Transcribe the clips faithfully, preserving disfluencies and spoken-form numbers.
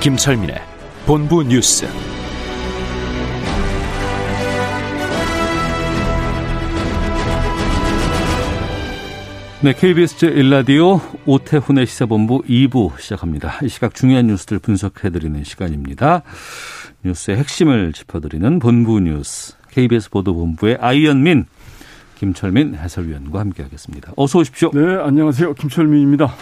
김철민의 본부 뉴스. 네, 케이비에스 제일 라디오 오태훈의 시사본부 이 부 시작합니다. 이 시각 중요한 뉴스들 분석해드리는 시간입니다. 뉴스의 핵심을 짚어드리는 본부 뉴스. 케이비에스 보도본부의 아이언민, 김철민 해설위원과 함께하겠습니다. 어서 오십시오. 네, 안녕하세요. 김철민입니다.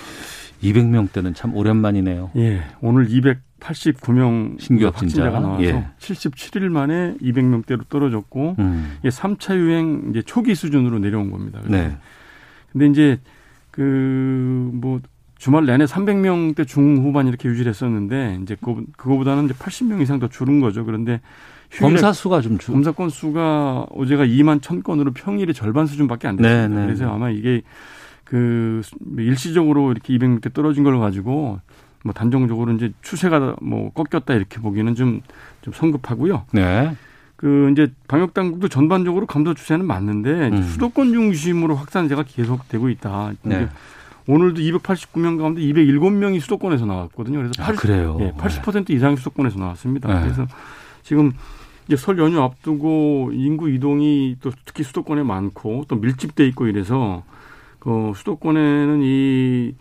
이백 명대는 참 오랜만이네요. 예, 오늘 이백팔십구 명 신규 확진자가 나와서 예. 칠십칠 일 만에 이백 명대로 떨어졌고 음. 예, 삼 차 유행 이제 초기 수준으로 내려온 겁니다. 그래서. 네. 근데 이제 그 뭐 주말 내내 삼백 명대 중후반 이렇게 유지를 했었는데 이제 그거, 그거보다는 이제 팔십 명 이상 더 줄은 거죠. 그런데 검사 수가 좀 줄. 검사 건수가 어제가 이만 천 건으로 평일의 절반 수준밖에 안 됐습니다. 네네. 그래서 아마 이게 그 일시적으로 이렇게 이백 명대 떨어진 걸 가지고 뭐 단정적으로 이제 추세가 뭐 꺾였다 이렇게 보기는 좀 좀 성급하고요. 네. 그 이제 방역 당국도 전반적으로 감소 추세는 맞는데 음. 수도권 중심으로 확산세가 계속되고 있다. 네. 오늘도 이백팔십구 명 가운데 이백칠 명이 수도권에서 나왔거든요. 그래서 팔십, 아, 그래요. 네, 팔십 퍼센트 네. 이상이 수도권에서 나왔습니다. 네. 그래서 지금 이제 설 연휴 앞두고 인구 이동이 또 특히 수도권에 많고 또 밀집돼 있고 이래서 그 수도권에는 이,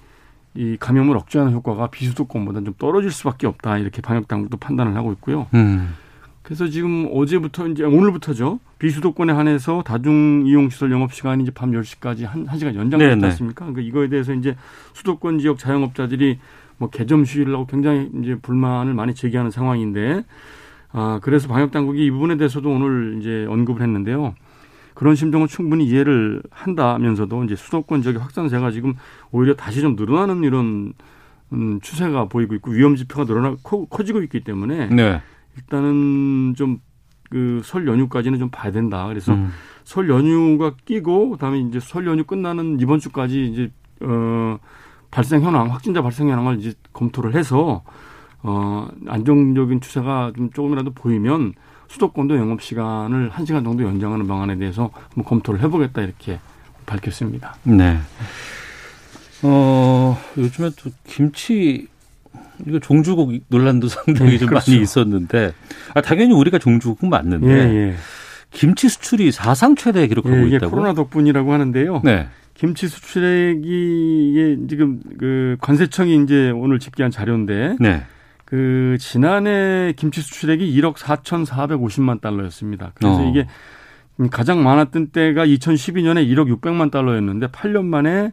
이 감염을 억제하는 효과가 비수도권보다는 좀 떨어질 수밖에 없다. 이렇게 방역 당국도 판단을 하고 있고요. 음. 그래서 지금 어제부터 이제 오늘부터죠. 비수도권에 한해서 다중 이용 시설 영업 시간이 이제 밤 열 시까지 한, 한 시간 연장됐지 않습니까? 그러니까 이거에 대해서 이제 수도권 지역 자영업자들이 뭐 개점 시위를 하고 굉장히 이제 불만을 많이 제기하는 상황인데 아, 그래서 방역 당국이 이 부분에 대해서도 오늘 이제 언급을 했는데요. 그런 심정을 충분히 이해를 한다면서도 이제 수도권 지역의 확산세가 지금 오히려 다시 좀 늘어나는 이런 음, 추세가 보이고 있고 위험 지표가 늘어나 커, 커지고 있기 때문에 네. 일단은 좀 그 설 연휴까지는 좀 봐야 된다. 그래서 음. 설 연휴가 끼고 그다음에 이제 설 연휴 끝나는 이번 주까지 이제 어, 발생 현황, 확진자 발생 현황을 이제 검토를 해서 어, 안정적인 추세가 좀 조금이라도 보이면. 수도권도 영업시간을 한 시간 정도 연장하는 방안에 대해서 한번 검토를 해보겠다 이렇게 밝혔습니다. 네. 어, 요즘에 또 김치, 이거 종주국 논란도 상당히 네, 좀 그렇죠. 많이 있었는데, 아, 당연히 우리가 종주국 맞는데, 예, 예. 김치 수출이 사상 최대 기록하고 예, 이게 있다고? 코로나 덕분이라고 하는데요. 네. 김치 수출액이 지금 그 관세청이 이제 오늘 집계한 자료인데, 네. 그, 지난해 김치 수출액이 일억 사천사백오십만 달러였습니다. 그래서 어. 이게 가장 많았던 때가 이천십이 년에 일억 육백만 달러였는데 팔 년 만에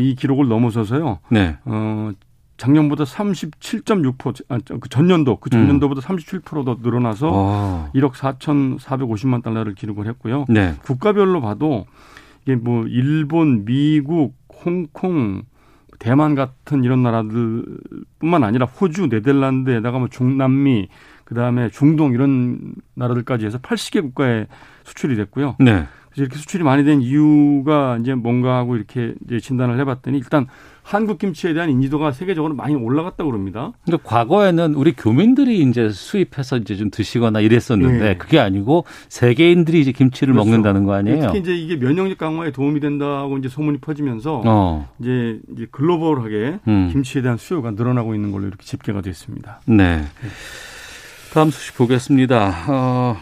이 기록을 넘어서서요. 네. 어, 작년보다 삼십칠 점 육 퍼센트, 아, 그 전년도, 그 전년도보다 음. 삼십칠 퍼센트 더 늘어나서 어. 일억 사천사백오십만 달러를 기록을 했고요. 네. 국가별로 봐도 이게 뭐 일본, 미국, 홍콩, 대만 같은 이런 나라들뿐만 아니라 호주, 네덜란드에다가 뭐 중남미, 그다음에 중동 이런 나라들까지 해서 팔십 개 국가에 수출이 됐고요. 네. 그래서 이렇게 수출이 많이 된 이유가 이제 뭔가 하고 이렇게 이제 진단을 해봤더니 일단 한국 김치에 대한 인지도가 세계적으로 많이 올라갔다고 그럽니다. 근데 과거에는 우리 교민들이 이제 수입해서 이제 좀 드시거나 이랬었는데 네. 그게 아니고 세계인들이 이제 김치를 그렇죠. 먹는다는 거 아니에요? 특히 이제 이게 면역력 강화에 도움이 된다고 이제 소문이 퍼지면서 어. 이제 이제 글로벌하게 음. 김치에 대한 수요가 늘어나고 있는 걸로 이렇게 집계가 됐습니다. 네. 네. 다음 소식 보겠습니다. 어,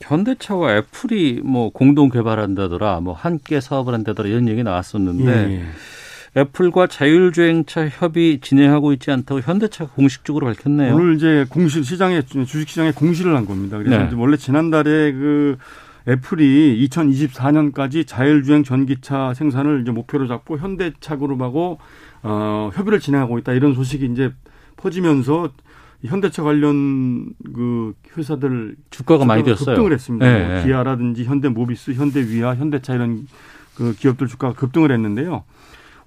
현대차와 애플이 뭐 공동 개발한다더라, 뭐 함께 사업을 한다더라 이런 얘기 나왔었는데. 예. 애플과 자율주행차 협의 진행하고 있지 않다고 현대차가 공식적으로 밝혔네요. 오늘 이제 공시 시장에 주식 시장에 공시를 한 겁니다. 그래서 네. 원래 지난달에 그 애플이 이천이십사 년까지 자율주행 전기차 생산을 이제 목표로 잡고 현대차 그룹하고 어, 협의를 진행하고 있다 이런 소식이 이제 퍼지면서 현대차 관련 그 회사들 주가가 많이 뛰었어요. 급등을 했습니다. 네. 뭐 기아라든지 현대모비스, 현대위아, 현대차 이런 그 기업들 주가가 급등을 했는데요.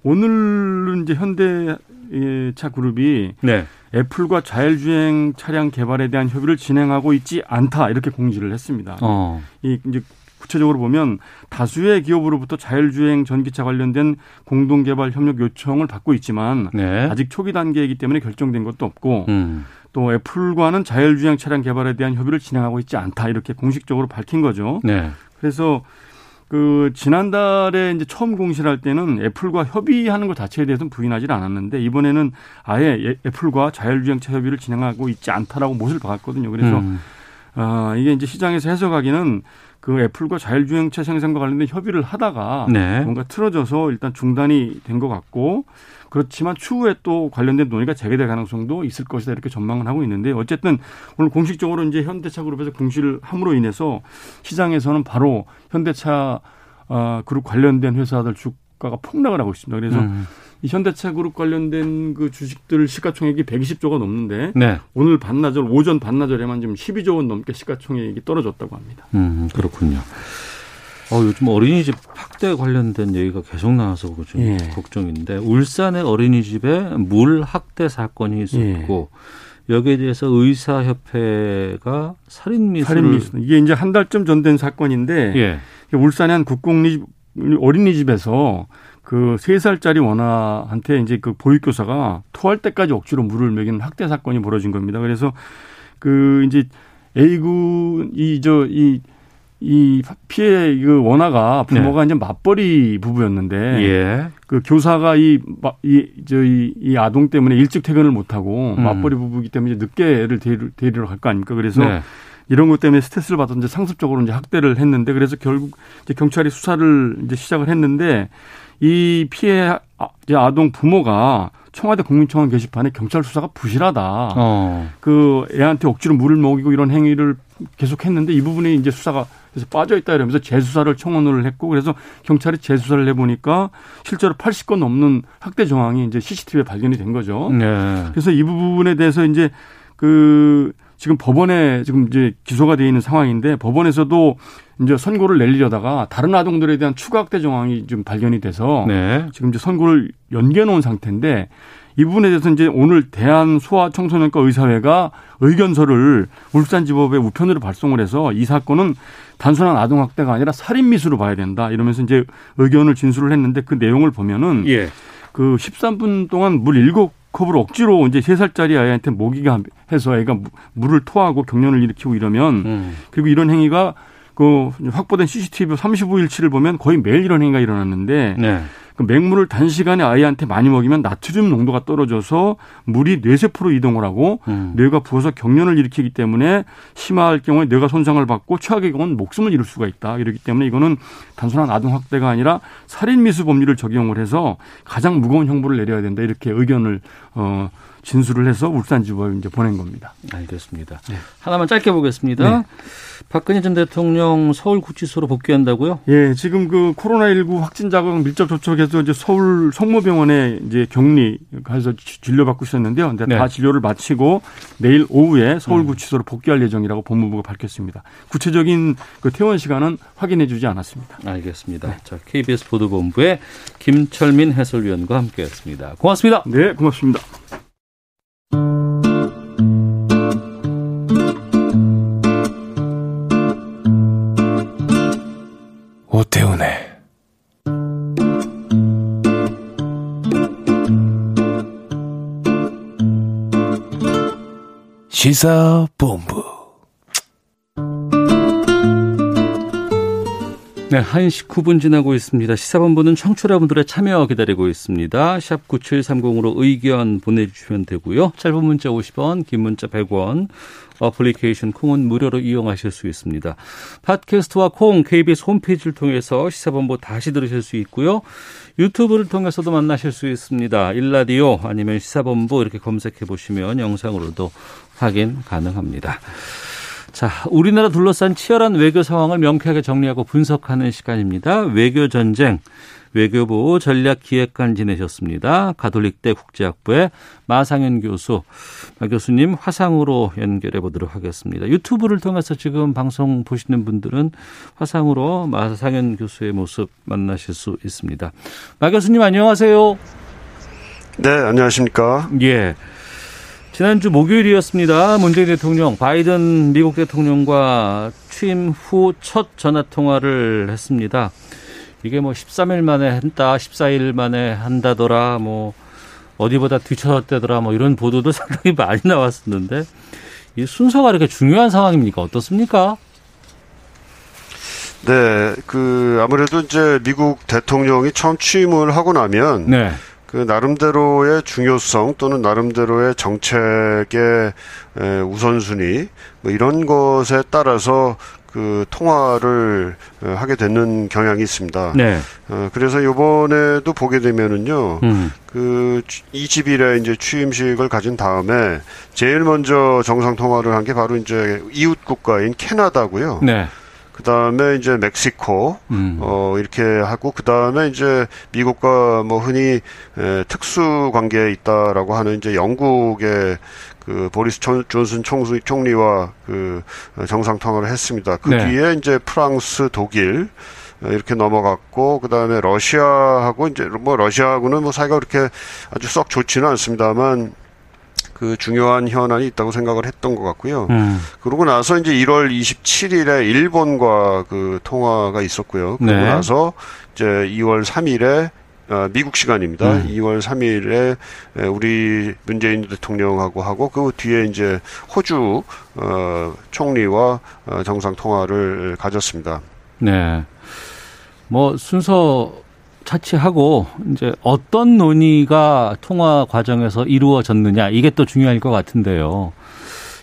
오늘은 이제 현대차 그룹이 네. 애플과 자율주행 차량 개발에 대한 협의를 진행하고 있지 않다 이렇게 공지를 했습니다. 어. 이 이제 구체적으로 보면 다수의 기업으로부터 자율주행 전기차 관련된 공동개발 협력 요청을 받고 있지만 네. 아직 초기 단계이기 때문에 결정된 것도 없고 음. 또 애플과는 자율주행 차량 개발에 대한 협의를 진행하고 있지 않다 이렇게 공식적으로 밝힌 거죠. 네. 그래서 그 지난달에 이제 처음 공시할 때는 애플과 협의하는 것 자체에 대해서는 부인하지 않았는데 이번에는 아예 애플과 자율주행차 협의를 진행하고 있지 않다라고 못을 박았거든요. 그래서 음. 아, 이게 이제 시장에서 해석하기는 그 애플과 자율주행차 생산과 관련된 협의를 하다가 네. 뭔가 틀어져서 일단 중단이 된 것 같고 그렇지만 추후에 또 관련된 논의가 재개될 가능성도 있을 것이다 이렇게 전망을 하고 있는데 어쨌든 오늘 공식적으로 이제 현대차 그룹에서 공시를 함으로 인해서 시장에서는 바로 현대차 그룹 관련된 회사들 주가가 폭락을 하고 있습니다. 그래서 음. 이 현대차 그룹 관련된 그 주식들 시가총액이 백이십조가 넘는데 네. 오늘 반나절 오전 반나절에만 지금 십이조 원 넘게 시가총액이 떨어졌다고 합니다. 음, 그렇군요. 어, 요즘 어린이집 학대 관련된 얘기가 계속 나와서 좀 예. 걱정인데 울산의 어린이집에 물 학대 사건이 있었고 예. 여기에 대해서 의사협회가 살인미수를. 살인미수. 이게 이제 한 달쯤 전된 사건인데 예. 울산의 한 국공립 어린이집에서 그 세 살짜리 원아한테 이제 그 보육교사가 토할 때까지 억지로 물을 먹이는 학대 사건이 벌어진 겁니다. 그래서 그 이제 A군, 이, 저, 이, 이 피해 이 원아가 부모가 네. 이제 맞벌이 부부였는데 예. 그 교사가 이, 이, 저, 이, 이 아동 때문에 일찍 퇴근을 못하고 음. 맞벌이 부부이기 때문에 이제 늦게 애를 데리러, 데리러 갈 거 아닙니까? 그래서 네. 이런 것 때문에 스트레스를 받아서 이제 상습적으로 이제 학대를 했는데 그래서 결국 이제 경찰이 수사를 이제 시작을 했는데 이 피해 아동 부모가 청와대 국민청원 게시판에 경찰 수사가 부실하다. 어. 그 애한테 억지로 물을 먹이고 이런 행위를 계속했는데 이 부분에 이제 수사가 그래서 빠져있다 이러면서 재수사를 청원을 했고 그래서 경찰이 재수사를 해보니까 실제로 팔십 건 넘는 학대 정황이 이제 씨씨티비에 발견이 된 거죠. 네. 그래서 이 부분에 대해서 이제 그 지금 법원에 지금 이제 기소가 되어 있는 상황인데 법원에서도 이제 선고를 내리려다가 다른 아동들에 대한 추가 학대 정황이 지금 발견이 돼서 네. 지금 이제 선고를 연기해 놓은 상태인데 이 부분에 대해서 이제 오늘 대한소아청소년과 의사회가 의견서를 울산지법에 우편으로 발송을 해서 이 사건은 단순한 아동학대가 아니라 살인미수로 봐야 된다 이러면서 이제 의견을 진술을 했는데 그 내용을 보면은 예. 그 십삼 분 동안 물 일곱 컵을 억지로 이제 세 살짜리 아이한테 모기가 해서 애가 물을 토하고 경련을 일으키고 이러면 음. 그리고 이런 행위가 그 확보된 씨씨티비 삼십오일치를 보면 거의 매일 이런 행위가 일어났는데 네. 그 맹물을 단시간에 아이한테 많이 먹이면 나트륨 농도가 떨어져서 물이 뇌세포로 이동을 하고 음. 뇌가 부어서 경련을 일으키기 때문에 심화할 경우에 뇌가 손상을 받고 최악의 경우는 목숨을 잃을 수가 있다. 이러기 때문에 이거는 단순한 아동학대가 아니라 살인미수 법률을 적용을 해서 가장 무거운 형벌을 내려야 된다. 이렇게 의견을 어, 진술을 해서 울산지법에 이제 보낸 겁니다. 알겠습니다. 네. 하나만 짧게 보겠습니다. 네. 박근혜 전 대통령 서울구치소로 복귀한다고요? 예, 지금 그 코로나십구 확진자가 밀접 접촉해서 이제 서울 성모병원에 이제 격리 가서 진료받고 있었는데요. 근데 네. 다 진료를 마치고 내일 오후에 서울구치소로 복귀할 예정이라고 법무부가 밝혔습니다. 구체적인 그 퇴원 시간은 확인해주지 않았습니다. 알겠습니다. 네. 자, 케이비에스 보도본부의 김철민 해설위원과 함께했습니다. 고맙습니다. 네, 고맙습니다. 오태훈의 시사본부. 네, 한 시 구 분 지나고 있습니다. 시사본부는 청취자분들의 참여 기다리고 있습니다. 샵 구칠삼공으로 의견 보내주시면 되고요. 짧은 문자 오십 원, 긴 문자 백 원, 어플리케이션 콩은 무료로 이용하실 수 있습니다. 팟캐스트와 콩, 케이비에스 홈페이지를 통해서 시사본부 다시 들으실 수 있고요. 유튜브를 통해서도 만나실 수 있습니다. 일라디오 아니면 시사본부 이렇게 검색해 보시면 영상으로도 확인 가능합니다. 자, 우리나라 둘러싼 치열한 외교 상황을 명쾌하게 정리하고 분석하는 시간입니다. 외교 전쟁, 외교부 전략기획관 지내셨습니다. 가톨릭대 국제학부의 마상윤 교수, 마 교수님 화상으로 연결해 보도록 하겠습니다. 유튜브를 통해서 지금 방송 보시는 분들은 화상으로 마상윤 교수의 모습 만나실 수 있습니다. 마 교수님 안녕하세요. 네, 안녕하십니까. 예. 지난주 목요일이었습니다. 문재인 대통령, 바이든 미국 대통령과 취임 후 첫 전화통화를 했습니다. 이게 뭐 십삼 일 만에 했다, 십사 일 만에 한다더라, 뭐 어디보다 뒤쳐졌다더라, 뭐 이런 보도도 상당히 많이 나왔었는데 이 순서가 이렇게 중요한 상황입니까? 어떻습니까? 네, 그 아무래도 이제 미국 대통령이 처음 취임을 하고 나면 네. 그 나름대로의 중요성 또는 나름대로의 정책의 우선순위 뭐 이런 것에 따라서 그 통화를 하게 되는 경향이 있습니다. 네. 그래서 이번에도 보게 되면은요, 음. 그 이십일에 이제 취임식을 가진 다음에 제일 먼저 정상 통화를 한 게 바로 이제 이웃 국가인 캐나다고요. 네. 그 다음에 이제 멕시코, 음. 어, 이렇게 하고, 그 다음에 이제 미국과 뭐 흔히 에, 특수 관계에 있다라고 하는 이제 영국의 그 보리스 존슨 총리와 그 정상통화를 했습니다. 그 네. 뒤에 이제 프랑스, 독일, 이렇게 넘어갔고, 그 다음에 러시아하고 이제 뭐 러시아하고는 뭐 사이가 그렇게 아주 썩 좋지는 않습니다만, 그 중요한 현안이 있다고 생각을 했던 것 같고요. 음. 그러고 나서 이제 일월 이십칠일에 일본과 그 통화가 있었고요. 그러고 네. 나서 이제 이월 삼일에 아, 미국 시간입니다. 음. 이월 삼일에 우리 문재인 대통령하고 하고 그 뒤에 이제 호주 어, 총리와 어, 정상 통화를 가졌습니다. 네. 뭐 순서 차치하고 이제 어떤 논의가 통화 과정에서 이루어졌느냐 이게 또 중요할 것 같은데요.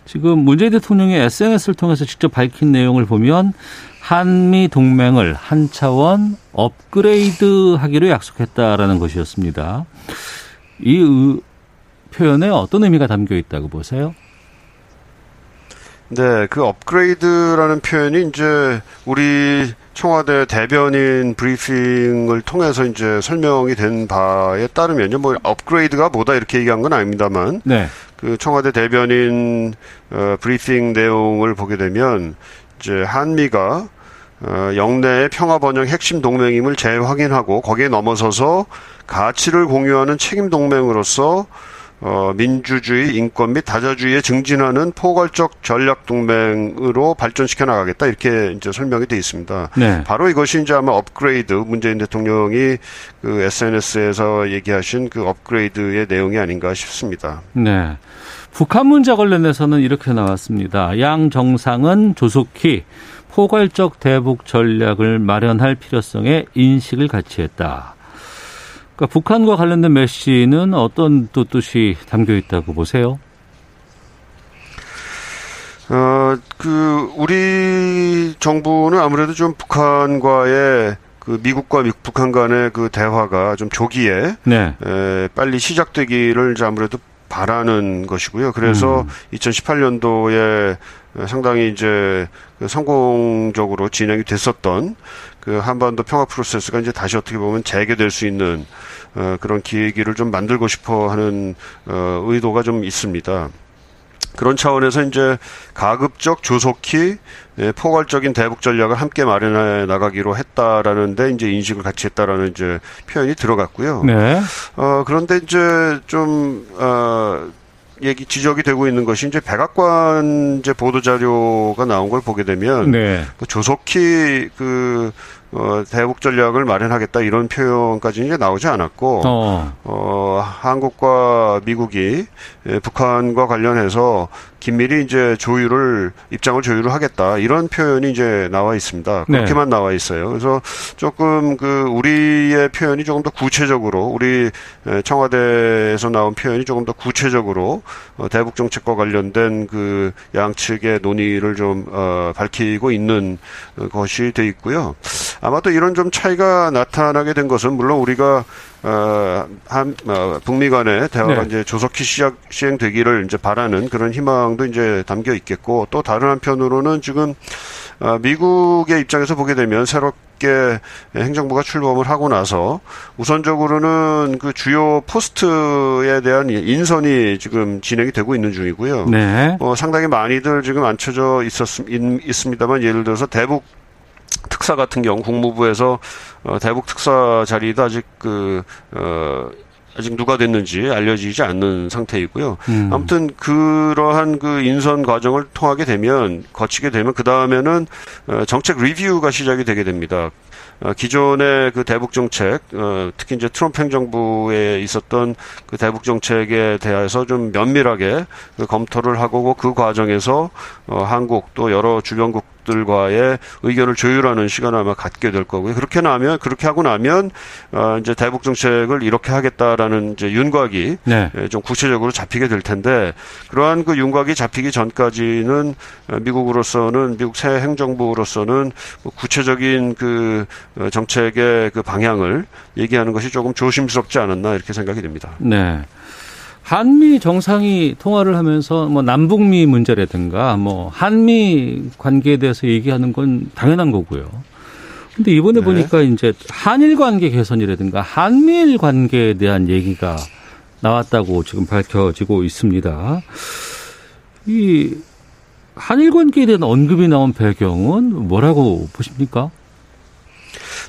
지금 문재인 대통령이 에스엔에스를 통해서 직접 밝힌 내용을 보면 한미 동맹을 한 차원 업그레이드하기로 약속했다라는 것이었습니다. 이 표현에 어떤 의미가 담겨 있다고 보세요? 네, 그 업그레이드라는 표현이 이제 우리 청와대 대변인 브리핑을 통해서 이제 설명이 된 바에 따르면요, 뭐 업그레이드가 뭐다 이렇게 얘기한 건 아닙니다만, 네. 그 청와대 대변인 어, 브리핑 내용을 보게 되면 이제 한미가 어, 영내의 평화 번영 핵심 동맹임을 재확인하고 거기에 넘어서서 가치를 공유하는 책임 동맹으로서. 어, 민주주의, 인권 및 다자주의에 증진하는 포괄적 전략 동맹으로 발전시켜 나가겠다 이렇게 이제 설명이 돼 있습니다. 네. 바로 이것이 이제 아마 업그레이드 문재인 대통령이 그 에스엔에스에서 얘기하신 그 업그레이드의 내용이 아닌가 싶습니다. 네. 북한 문제 관련해서는 이렇게 나왔습니다. 양 정상은 조속히 포괄적 대북 전략을 마련할 필요성에 인식을 같이 했다. 그러니까 북한과 관련된 메시지는 어떤 또 뜻이 담겨 있다고 보세요? 어, 그 우리 정부는 아무래도 좀 북한과의 그 미국과 북한 간의 그 대화가 좀 조기에 네. 에, 빨리 시작되기를 이제 아무래도 바라는 것이고요. 그래서 음. 이천십팔년도에 상당히 이제 성공적으로 진행이 됐었던 그 한반도 평화 프로세스가 이제 다시 어떻게 보면 재개될 수 있는 어, 그런 기회기를 좀 만들고 싶어 하는 어, 의도가 좀 있습니다. 그런 차원에서 이제 가급적 조속히 예, 포괄적인 대북 전략을 함께 마련해 나가기로 했다라는데 이제 인식을 같이 했다라는 이제 표현이 들어갔고요. 네. 어, 그런데 이제 좀, 어, 얘기 지적이 되고 있는 것이 이제 백악관 이제 보도 자료가 나온 걸 보게 되면 네. 조속히 그 어, 대북 전략을 마련하겠다 이런 표현까지는 이제 나오지 않았고 어. 어, 한국과 미국이 예, 북한과 관련해서 긴밀히 이제 조율을 입장을 조율을 하겠다 이런 표현이 이제 나와 있습니다. 그렇게만 네. 나와 있어요. 그래서 조금 그 우리의 표현이 조금 더 구체적으로 우리 청와대에서 나온 표현이 조금 더 구체적으로 어, 대북 정책과 관련된 그 양측의 논의를 좀 어, 밝히고 있는 것이 돼 있고요. 아마도 이런 좀 차이가 나타나게 된 것은 물론 우리가 어, 한, 어, 북미 간의 대화가 네. 이제 조속히 시작, 시행되기를 이제 바라는 그런 희망도 이제 담겨 있겠고 또 다른 한편으로는 지금 어, 미국의 입장에서 보게 되면 새롭게 뒤늦게 행정부가 출범을 하고 나서 우선적으로는 그 주요 포스트에 대한 인선이 지금 진행이 되고 있는 중이고요. 네. 어, 상당히 많이들 지금 앉혀져 있었, 있습니다만 예를 들어서 대북 특사 같은 경우 국무부에서 어, 대북 특사 자리도 아직 그, 어, 아직 누가 됐는지 알려지지 않는 상태이고요. 음. 아무튼 그러한 그 인선 과정을 통하게 되면 거치게 되면 그 다음에는 정책 리뷰가 시작이 되게 됩니다. 기존의 그 대북 정책, 특히 이제 트럼프 행정부에 있었던 그 대북 정책에 대해서 좀 면밀하게 검토를 하고 그 과정에서 한국 또 여러 주변국 들과의 의견을 조율하는 시간을 아마 갖게 될 거고요. 그렇게 나면 그렇게 하고 나면 어, 이제 대북 정책을 이렇게 하겠다라는 이제 윤곽이 네. 좀 구체적으로 잡히게 될 텐데 그러한 그 윤곽이 잡히기 전까지는 미국으로서는 미국 새 행정부로서는 구체적인 그 정책의 그 방향을 얘기하는 것이 조금 조심스럽지 않았나 이렇게 생각이 됩니다. 네. 한미 정상이 통화를 하면서 뭐 남북미 문제라든가 뭐 한미 관계에 대해서 얘기하는 건 당연한 거고요. 근데 이번에 네. 보니까 이제 한일 관계 개선이라든가 한미일 관계에 대한 얘기가 나왔다고 지금 밝혀지고 있습니다. 이 한일 관계에 대한 언급이 나온 배경은 뭐라고 보십니까?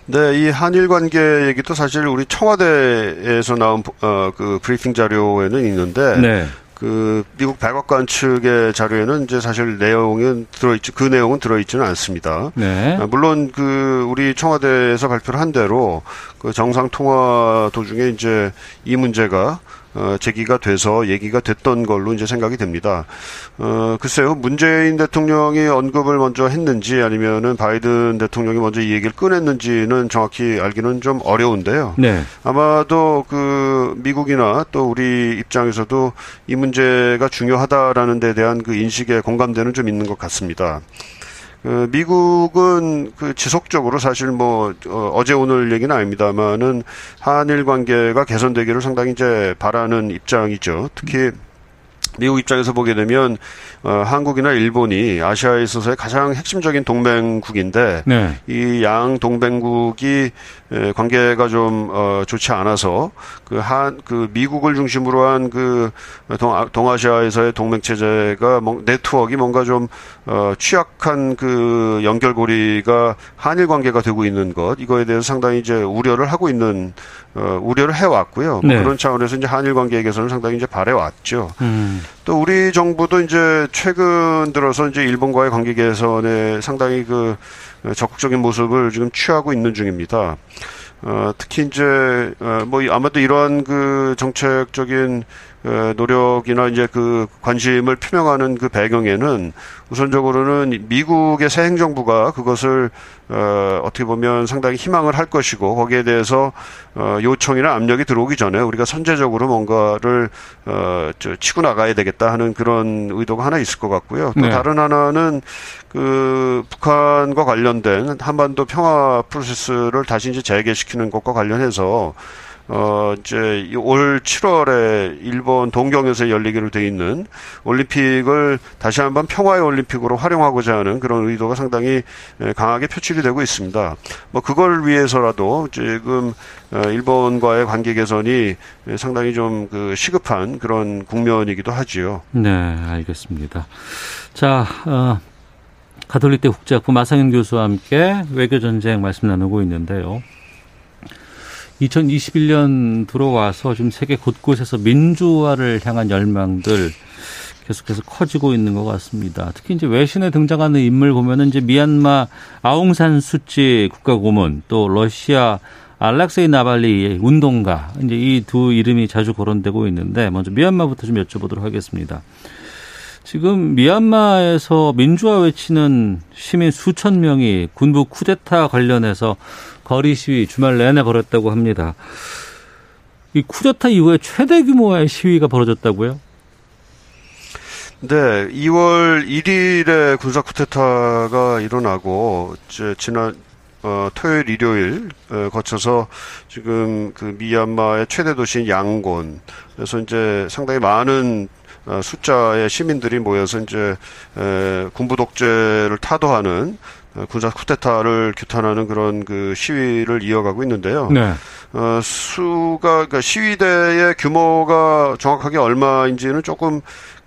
네, 이 한일 관계 얘기도 사실 우리 청와대에서 나온 어, 그 브리핑 자료에는 있는데 네. 그 미국 백악관 측의 자료에는 이제 사실 내용은 들어있지 그 내용은 들어있지는 않습니다. 네. 물론 그 우리 청와대에서 발표를 한 대로 그 정상 통화 도중에 이제 이 문제가 어, 제기가 돼서 얘기가 됐던 걸로 이제 생각이 됩니다. 어, 글쎄요, 문재인 대통령이 언급을 먼저 했는지 아니면은 바이든 대통령이 먼저 이 얘기를 꺼냈는지는 정확히 알기는 좀 어려운데요. 네. 아마도 그 미국이나 또 우리 입장에서도 이 문제가 중요하다라는 데 대한 그 인식에 공감대는 좀 있는 것 같습니다. 그 미국은 그 지속적으로 사실 뭐 어제 오늘 얘기는 아닙니다만은 한일 관계가 개선되기를 상당히 이제 바라는 입장이죠. 특히 미국 입장에서 보게 되면 어, 한국이나 일본이 아시아에 있어서의 가장 핵심적인 동맹국인데 네. 이 양 동맹국이 에, 관계가 좀 어, 좋지 않아서 그 한 그 미국을 중심으로 한 그 동아시아에서의 동맹 체제가 네트워크가 뭔가 좀 어, 취약한 그 연결고리가 한일 관계가 되고 있는 것 이거에 대해서 상당히 이제 우려를 하고 있는 어, 우려를 해왔고요. 네. 뭐 그런 차원에서 이제 한일 관계 개선을 상당히 이제 바래왔죠. 음. 또 우리 정부도 이제 최근 들어서 이제 일본과의 관계 개선에 상당히 그 적극적인 모습을 지금 취하고 있는 중입니다. 어, 특히 이제 어, 뭐 아마도 이러한 그 정책적인 노력이나 이제 그 관심을 표명하는 그 배경에는 우선적으로는 미국의 새 행정부가 그것을 어, 어떻게 보면 상당히 희망을 할 것이고 거기에 대해서 어, 요청이나 압력이 들어오기 전에 우리가 선제적으로 뭔가를 어, 저, 치고 나가야 되겠다 하는 그런 의도가 하나 있을 것 같고요. 또 네. 다른 하나는 그 북한과 관련된 한반도 평화 프로세스를 다시 이제 재개시키는 것과 관련해서 어, 이제, 올 칠월에 일본 동경에서 열리기로 돼 있는 올림픽을 다시 한번 평화의 올림픽으로 활용하고자 하는 그런 의도가 상당히 강하게 표출이 되고 있습니다. 뭐, 그걸 위해서라도 지금 일본과의 관계 개선이 상당히 좀 그 시급한 그런 국면이기도 하지요. 네, 알겠습니다. 자, 어, 가톨릭대 국제학부 마상윤 교수와 함께 외교전쟁 말씀 나누고 있는데요. 이천이십일 년 들어와서 지금 세계 곳곳에서 민주화를 향한 열망들 계속해서 커지고 있는 것 같습니다. 특히 이제 외신에 등장하는 인물 보면은 이제 미얀마 아웅산 수찌 국가고문 또 러시아 알렉세이 나발리 운동가 이제 이 두 이름이 자주 거론되고 있는데 먼저 미얀마부터 좀 여쭤보도록 하겠습니다. 지금 미얀마에서 민주화 외치는 시민 수천 명이 군부 쿠데타 관련해서 거리 시위 주말 내내 벌였다고 합니다. 이 쿠데타 이후에 최대 규모의 시위가 벌어졌다고요? 네, 이월 일일에 군사 쿠데타가 일어나고 이제 지난 어, 토요일, 일요일 거쳐서 지금 그 미얀마의 최대 도시인 양곤 그래서 이제 상당히 많은 숫자의 시민들이 모여서 이제 군부 독재를 타도하는 군사 쿠데타를 규탄하는 그런 그 시위를 이어가고 있는데요. 네. 어, 수가, 그러니까 시위대의 규모가 정확하게 얼마인지는 조금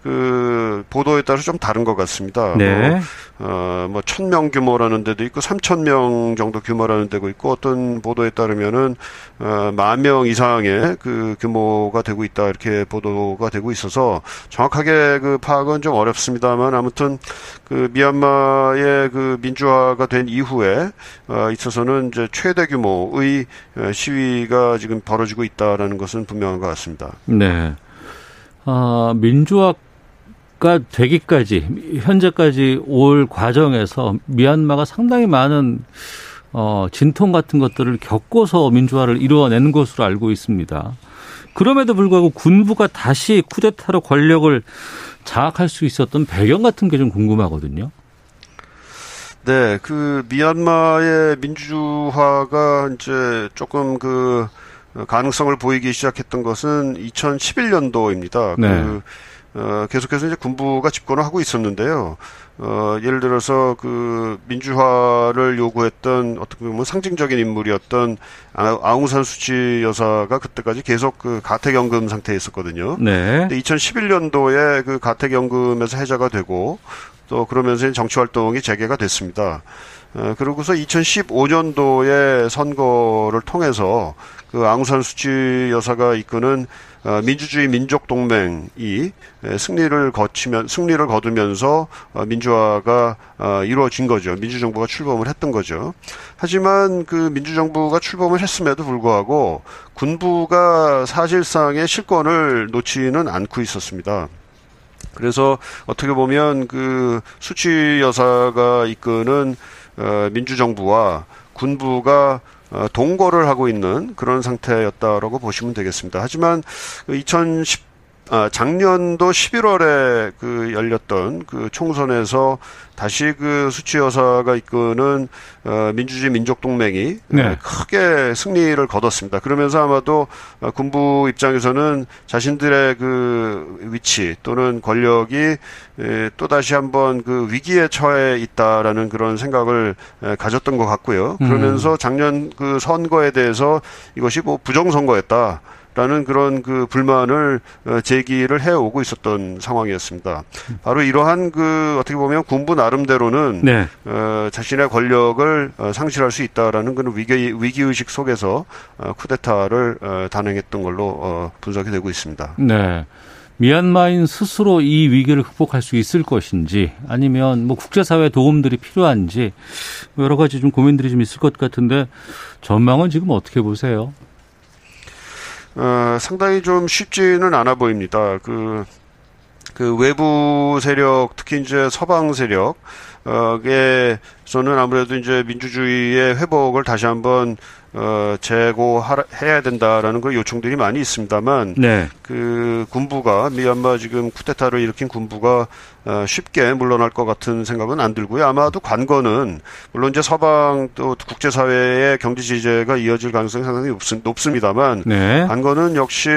그 보도에 따라서 좀 다른 것 같습니다. 네. 어, 뭐 천 명 규모라는 데도 있고 삼천 명 정도 규모라는 데도 있고 어떤 보도에 따르면은 어, 만 명 이상의 그 규모가 되고 있다 이렇게 보도가 되고 있어서 정확하게 그 파악은 좀 어렵습니다만 아무튼 그 미얀마의 그 민주화가 된 이후에 어, 있어서는 이제 최대 규모의 시위가 지금 벌어지고 있다라는 것은 분명한 것 같습니다. 네. 아, 민주화 가 되기까지 현재까지 올 과정에서 미얀마가 상당히 많은 어, 진통 같은 것들을 겪어서 민주화를 이루어낸 것으로 알고 있습니다. 그럼에도 불구하고 군부가 다시 쿠데타로 권력을 장악할 수 있었던 배경 같은 게 좀 궁금하거든요. 네, 그 미얀마의 민주화가 이제 조금 그 가능성을 보이기 시작했던 것은 이천십일 년도입니다. 네. 그 어, 계속해서 이제 군부가 집권을 하고 있었는데요. 어, 예를 들어서 그 민주화를 요구했던 어떻게 보면 상징적인 인물이었던 아, 아웅산 수찌 여사가 그때까지 계속 그 가택연금 상태에 있었거든요. 네. 근데 이천십일 년도에 그 가택연금에서 해제가 되고 또 그러면서 정치활동이 재개가 됐습니다. 어, 그러고서 이천십오 년도에 선거를 통해서 그 아웅산 수찌 여사가 이끄는 민주주의 민족 동맹이 승리를 거치면 승리를 거두면서 민주화가 이루어진 거죠. 민주정부가 출범을 했던 거죠. 하지만 그 민주정부가 출범을 했음에도 불구하고 군부가 사실상의 실권을 놓지는 않고 있었습니다. 그래서 어떻게 보면 그 수치 여사가 이끄는 민주정부와 군부가 동거를 하고 있는 그런 상태였다라고 보시면 되겠습니다. 하지만 이천십 아, 작년도 십일월에 그 열렸던 그 총선에서 다시 그 수치 여사가 이끄는 어, 민주주의 민족 동맹이 네. 크게 승리를 거뒀습니다. 그러면서 아마도 어, 군부 입장에서는 자신들의 그 위치 또는 권력이 에, 또 다시 한번 그 위기에 처해 있다라는 그런 생각을 에, 가졌던 것 같고요. 그러면서 작년 그 선거에 대해서 이것이 뭐 부정선거였다. 라는 그런 그 불만을 제기를 해오고 있었던 상황이었습니다. 바로 이러한 그 어떻게 보면 군부 나름대로는 네. 어, 자신의 권력을 상실할 수 있다라는 그런 위기, 위기의식 속에서 쿠데타를 단행했던 걸로 분석이 되고 있습니다. 네. 미얀마인 스스로 이 위기를 극복할 수 있을 것인지 아니면 뭐 국제사회 도움들이 필요한지 여러 가지 좀 고민들이 좀 있을 것 같은데 전망은 지금 어떻게 보세요? 어, 상당히 좀 쉽지는 않아 보입니다. 그, 그 외부 세력, 특히 이제 서방 세력, 어,에서는 아무래도 이제 민주주의의 회복을 다시 한번, 어, 재고해야 된다라는 그 요청들이 많이 있습니다만, 네. 그 군부가, 미얀마 지금 쿠데타를 일으킨 군부가 어, 쉽게 물러날 것 같은 생각은 안 들고요. 아마도 관건은, 물론 이제 서방 또 국제사회의 경제 제재가 이어질 가능성이 상당히 높습, 높습니다만, 네. 관건은 역시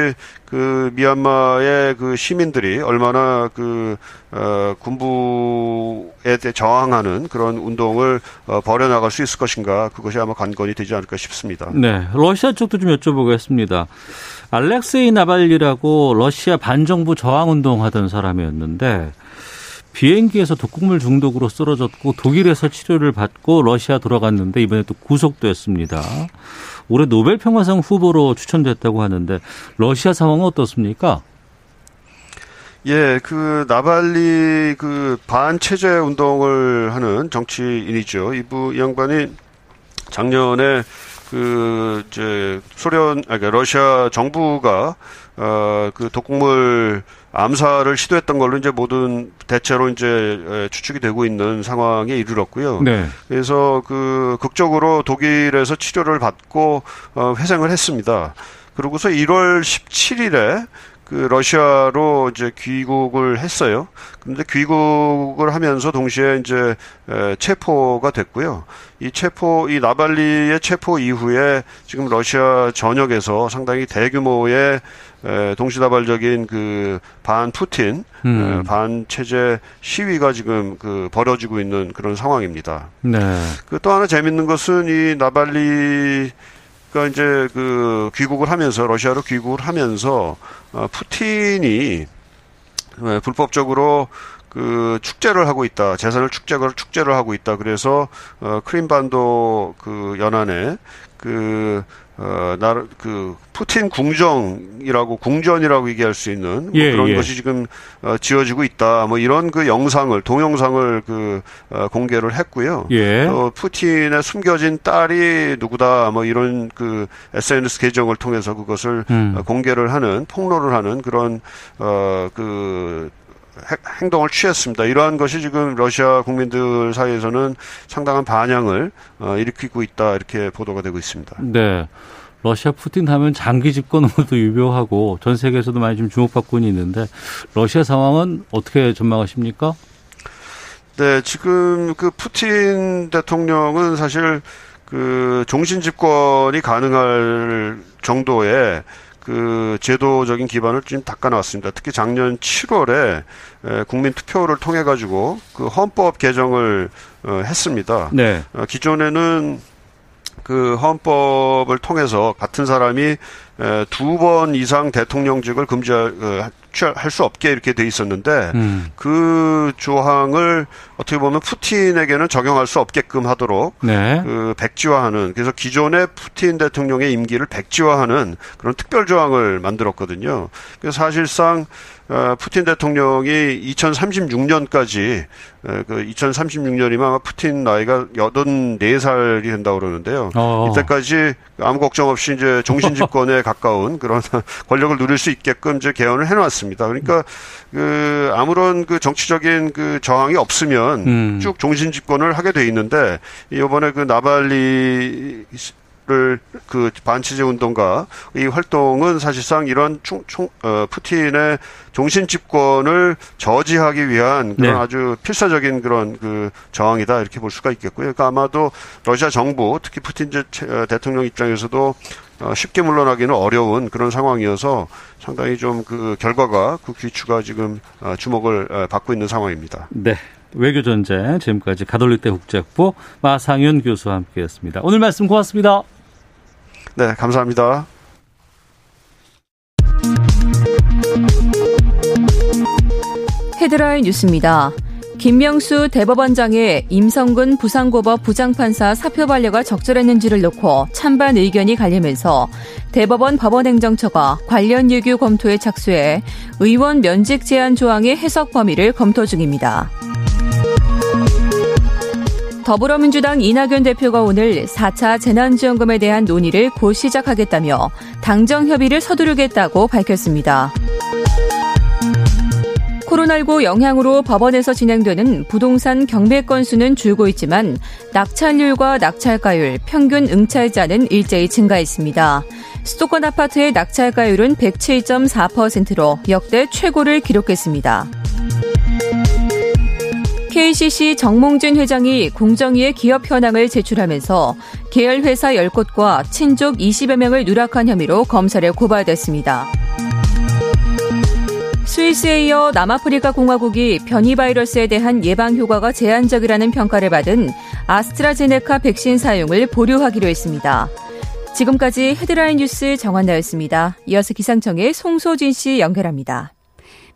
그 미얀마의 그 시민들이 얼마나 그, 어, 군부에 대해 저항하는 그런 운동을 어, 벌여나갈 수 있을 것인가, 그것이 아마 관건이 되지 않을까 싶습니다. 네. 러시아 쪽도 좀 여쭤보겠습니다. 알렉세이 나발리라고 러시아 반정부 저항운동 하던 사람이었는데, 비행기에서 독극물 중독으로 쓰러졌고 독일에서 치료를 받고 러시아 돌아갔는데 이번에 또 구속됐습니다. 올해 노벨 평화상 후보로 추천됐다고 하는데 러시아 상황은 어떻습니까? 예, 그 나발리 그 반체제 운동을 하는 정치인이죠. 이부 이 양반이 작년에 그 이제 소련 아 그러니까 러시아 정부가 어 그 독극물 암살을 시도했던 걸로 이제 모든 대체로 이제 추측이 되고 있는 상황에 이르렀고요. 네. 그래서 그 극적으로 독일에서 치료를 받고 어, 회생을 했습니다. 그러고서 일월 십칠일에 그 러시아로 이제 귀국을 했어요. 근데 귀국을 하면서 동시에 이제 체포가 됐고요. 이 체포, 이 나발리의 체포 이후에 지금 러시아 전역에서 상당히 대규모의 동시다발적인 그 반 푸틴, 음. 반 체제 시위가 지금 그 벌어지고 있는 그런 상황입니다. 네. 그 또 하나 재밌는 것은 이 나발리 그러니까 이제 그 귀국을 하면서 러시아로 귀국을 하면서 어, 푸틴이 불법적으로 그 축제를 하고 있다, 재산을 축제를 축제를 하고 있다. 그래서 어, 크림반도 그 연안에 그 어, 나라, 그, 푸틴 궁정이라고, 궁전이라고 얘기할 수 있는, 뭐 예, 그런 예. 것이 지금, 어, 지어지고 있다. 뭐 이런 그 영상을, 동영상을 그, 어, 공개를 했고요. 예. 어, 푸틴의 숨겨진 딸이 누구다. 뭐 이런 그 에스엔에스 계정을 통해서 그것을 음. 어, 공개를 하는, 폭로를 하는 그런, 어, 그, 행동을 취했습니다. 이러한 것이 지금 러시아 국민들 사이에서는 상당한 반향을 일으키고 있다, 이렇게 보도가 되고 있습니다. 네, 러시아 푸틴 하면 장기 집권으로도 유명하고 전 세계에서도 많이 좀 주목받고는 있는데 러시아 상황은 어떻게 전망하십니까? 네, 지금 그 푸틴 대통령은 사실 그 종신 집권이 가능할 정도의 그 제도적인 기반을 지금 닦아놨습니다. 특히 작년 칠월에 국민 투표를 통해 가지고 그 헌법 개정을 했습니다. 네. 기존에는 그 헌법을 통해서 같은 사람이 두 번 이상 대통령직을 금지할 수 없게 이렇게 돼 있었는데 음. 그 조항을 어떻게 보면 푸틴에게는 적용할 수 없게끔 하도록 네. 그 백지화하는, 그래서 기존의 푸틴 대통령의 임기를 백지화하는 그런 특별 조항을 만들었거든요. 그래서 사실상 푸틴 대통령이 이천삼십육 년까지 그 이천삼십육 년이면 아마 푸틴 나이가 여든네 살이 된다고 그러는데요. 어어. 이때까지 아무 걱정 없이 이제 종신 집권에 가까운 그런 권력을 누릴 수 있게끔 이제 개헌을 해놨습니다. 그러니까 그 아무런 그 정치적인 그 저항이 없으면 음. 쭉 종신 집권을 하게 돼 있는데 이번에 그 나발리 그 반체제 운동과 이 활동은 사실상 이런 총, 총, 어, 푸틴의 종신 집권을 저지하기 위한 그런 네. 아주 필사적인 그런 그 저항이다, 이렇게 볼 수가 있겠고요. 그러니까 아마도 러시아 정부, 특히 푸틴 대통령 입장에서도 어, 쉽게 물러나기는 어려운 그런 상황이어서 상당히 좀 그 결과가, 그 귀추가 지금 어, 주목을 어, 받고 있는 상황입니다. 네. 외교전쟁, 지금까지 가톨릭대 국제학부 마상윤 교수와 함께했습니다. 오늘 말씀 고맙습니다. 네, 감사합니다. 헤드라인 뉴스입니다. 김명수 대법원장의 임성근 부산고법 부장판사 사표 반려가 적절했는지를 놓고 찬반 의견이 갈리면서 대법원 법원행정처가 관련 유규 검토에 착수해 의원 면직 제한 조항의 해석 범위를 검토 중입니다. 더불어민주당 이낙연 대표가 오늘 사 차 재난지원금에 대한 논의를 곧 시작하겠다며 당정 협의를 서두르겠다고 밝혔습니다. 코로나십구 영향으로 법원에서 진행되는 부동산 경매 건수는 줄고 있지만 낙찰률과 낙찰가율, 평균 응찰자는 일제히 증가했습니다. 수도권 아파트의 낙찰가율은 백칠 점 사 퍼센트로 역대 최고를 기록했습니다. 케이씨씨 정몽진 회장이 공정위에 기업 현황을 제출하면서 계열회사 열 곳과 친족 이십여 명을 누락한 혐의로 검찰에 고발됐습니다. 스위스에 이어 남아프리카 공화국이 변이 바이러스에 대한 예방 효과가 제한적이라는 평가를 받은 아스트라제네카 백신 사용을 보류하기로 했습니다. 지금까지 헤드라인 뉴스 정한나였습니다. 이어서 기상청의 송소진 씨 연결합니다.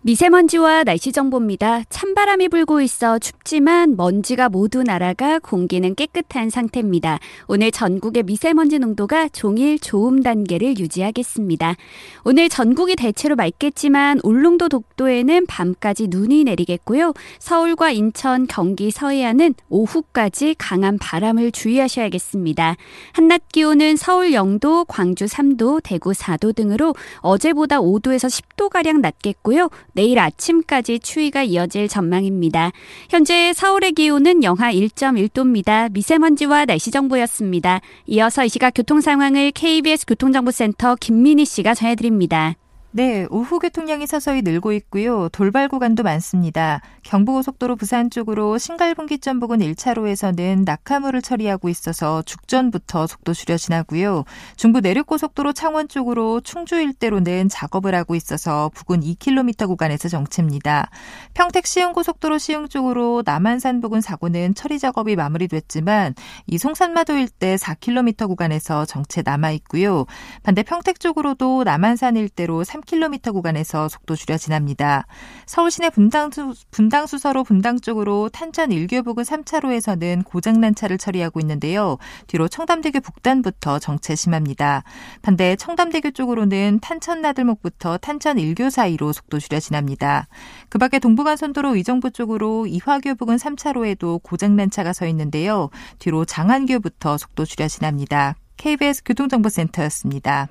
미세먼지와 날씨 정보입니다. 찬바람이 불고 있어 춥지만 먼지가 모두 날아가 공기는 깨끗한 상태입니다. 오늘 전국의 미세먼지 농도가 종일 좋음 단계를 유지하겠습니다. 오늘 전국이 대체로 맑겠지만 울릉도 독도에는 밤까지 눈이 내리겠고요. 서울과 인천, 경기 서해안은 오후까지 강한 바람을 주의하셔야겠습니다. 한낮 기온은 서울 영도, 광주 삼도, 대구 사도 등으로 어제보다 오도에서 십도가량 낮겠고요. 내일 아침까지 추위가 이어질 전망입니다. 현재 서울의 기온은 영하 일 점 일 도입니다. 미세먼지와 날씨 정보였습니다. 이어서 이 시각 교통 상황을 케이비에스 교통정보센터 김민희 씨가 전해드립니다. 네, 오후 교통량이 서서히 늘고 있고요. 돌발 구간도 많습니다. 경부고속도로 부산 쪽으로 신갈분기점 부근 일 차로에서는 낙하물을 처리하고 있어서 죽전부터 속도 줄여 지나고요. 중부 내륙고속도로 창원 쪽으로 충주 일대로는 작업을 하고 있어서 부근 이 킬로미터 구간에서 정체입니다. 평택 시흥고속도로 시흥 쪽으로 남한산 부근 사고는 처리 작업이 마무리됐지만 이 송산마도 일대 사 킬로미터 구간에서 정체 남아있고요. 반대 평택 쪽으로도 남한산 일대로 삼 킬로미터 구간에서 속도 줄여 지납니다. 서울시내 분당수, 분당수서로 분당 쪽으로 탄천 일 교 부근 삼 차로에서는 고장난 차를 처리하고 있는데요. 뒤로 청담대교 북단부터 정체 심합니다. 반대 청담대교 쪽으로는 탄천 나들목부터 탄천 일 교 사이로 속도 줄여 지납니다. 그 밖에 동부간선도로 의정부 쪽으로 이화교 부근 삼 차로에도 고장난 차가 서 있는데요. 뒤로 장안교부터 속도 줄여 지납니다. 케이비에스 교통정보센터였습니다.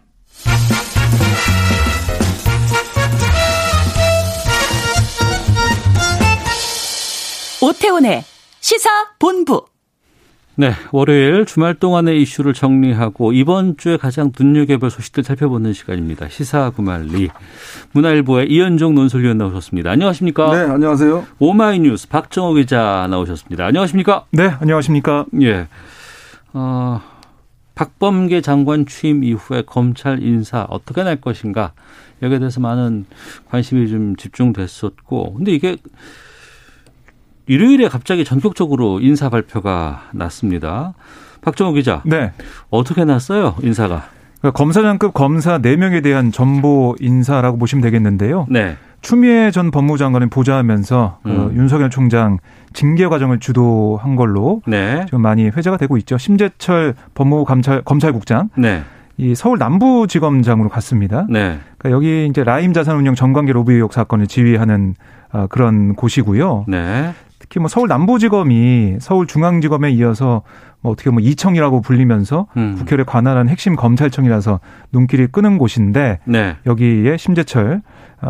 오태훈의 시사본부. 네, 월요일 주말 동안의 이슈를 정리하고 이번 주에 가장 눈여겨볼 소식들 살펴보는 시간입니다. 시사구말리. 문화일보의 이현종 논설위원 나오셨습니다. 안녕하십니까? 네, 안녕하세요. 오마이뉴스 박정호 기자 나오셨습니다. 안녕하십니까? 네, 안녕하십니까? 예. 어, 박범계 장관 취임 이후에 검찰 인사 어떻게 날 것인가, 여기에 대해서 많은 관심이 좀 집중됐었고, 근데 이게 일요일에 갑자기 전격적으로 인사 발표가 났습니다. 박정호 기자. 네. 어떻게 났어요, 인사가? 그러니까 검사장급 검사 네 명에 대한 전보 인사라고 보시면 되겠는데요. 네. 추미애 전 법무장관을 보좌하면서 음. 그 윤석열 총장 징계 과정을 주도한 걸로 네. 지금 많이 회자가 되고 있죠. 심재철 법무부 감찰, 검찰국장. 네. 이 서울 남부지검장으로 갔습니다. 네. 그러니까 여기 이제 라임자산 운영 전관계 로비 의혹 사건을 지휘하는 어, 그런 곳이고요. 네. 특히 뭐 서울 남부지검이 서울중앙지검에 이어서 뭐 어떻게 보면 이청이라고 불리면서 음. 국회를 관할한 핵심 검찰청이라서 눈길이 끄는 곳인데 네. 여기에 심재철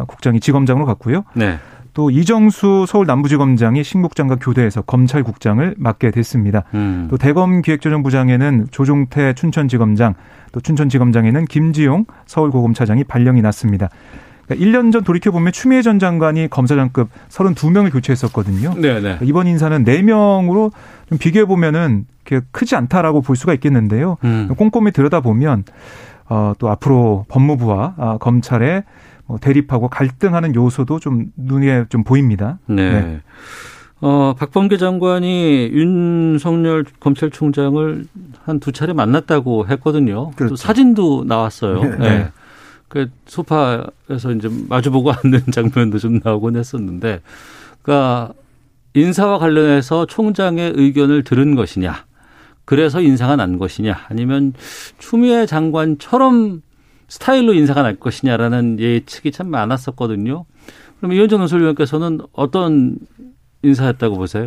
국장이 지검장으로 갔고요. 네. 또 이정수 서울 남부지검장이 신국장과 교대해서 검찰국장을 맡게 됐습니다. 음. 또 대검 기획조정부장에는 조종태 춘천지검장, 또 춘천지검장에는 김지용 서울고검차장이 발령이 났습니다. 일 년 전 돌이켜보면 추미애 전 장관이 검사장급 서른두 명을 교체했었거든요. 네네. 이번 인사는 네 명으로 좀 비교해보면 크지 않다라고 볼 수가 있겠는데요. 음. 꼼꼼히 들여다보면 어, 또 앞으로 법무부와 아, 검찰의 뭐 대립하고 갈등하는 요소도 좀 눈에 좀 보입니다. 네. 네. 어, 박범계 장관이 윤석열 검찰총장을 한 두 차례 만났다고 했거든요. 그렇죠. 또 사진도 나왔어요. 네. 네. 그 소파에서 이제 마주보고 앉는 장면도 좀 나오곤 했었는데, 그러니까 인사와 관련해서 총장의 의견을 들은 것이냐, 그래서 인사가 난 것이냐, 아니면 추미애 장관처럼 스타일로 인사가 날 것이냐라는 예측이 참 많았었거든요. 그럼 이현정 논설위원께서는 어떤 인사였다고 보세요?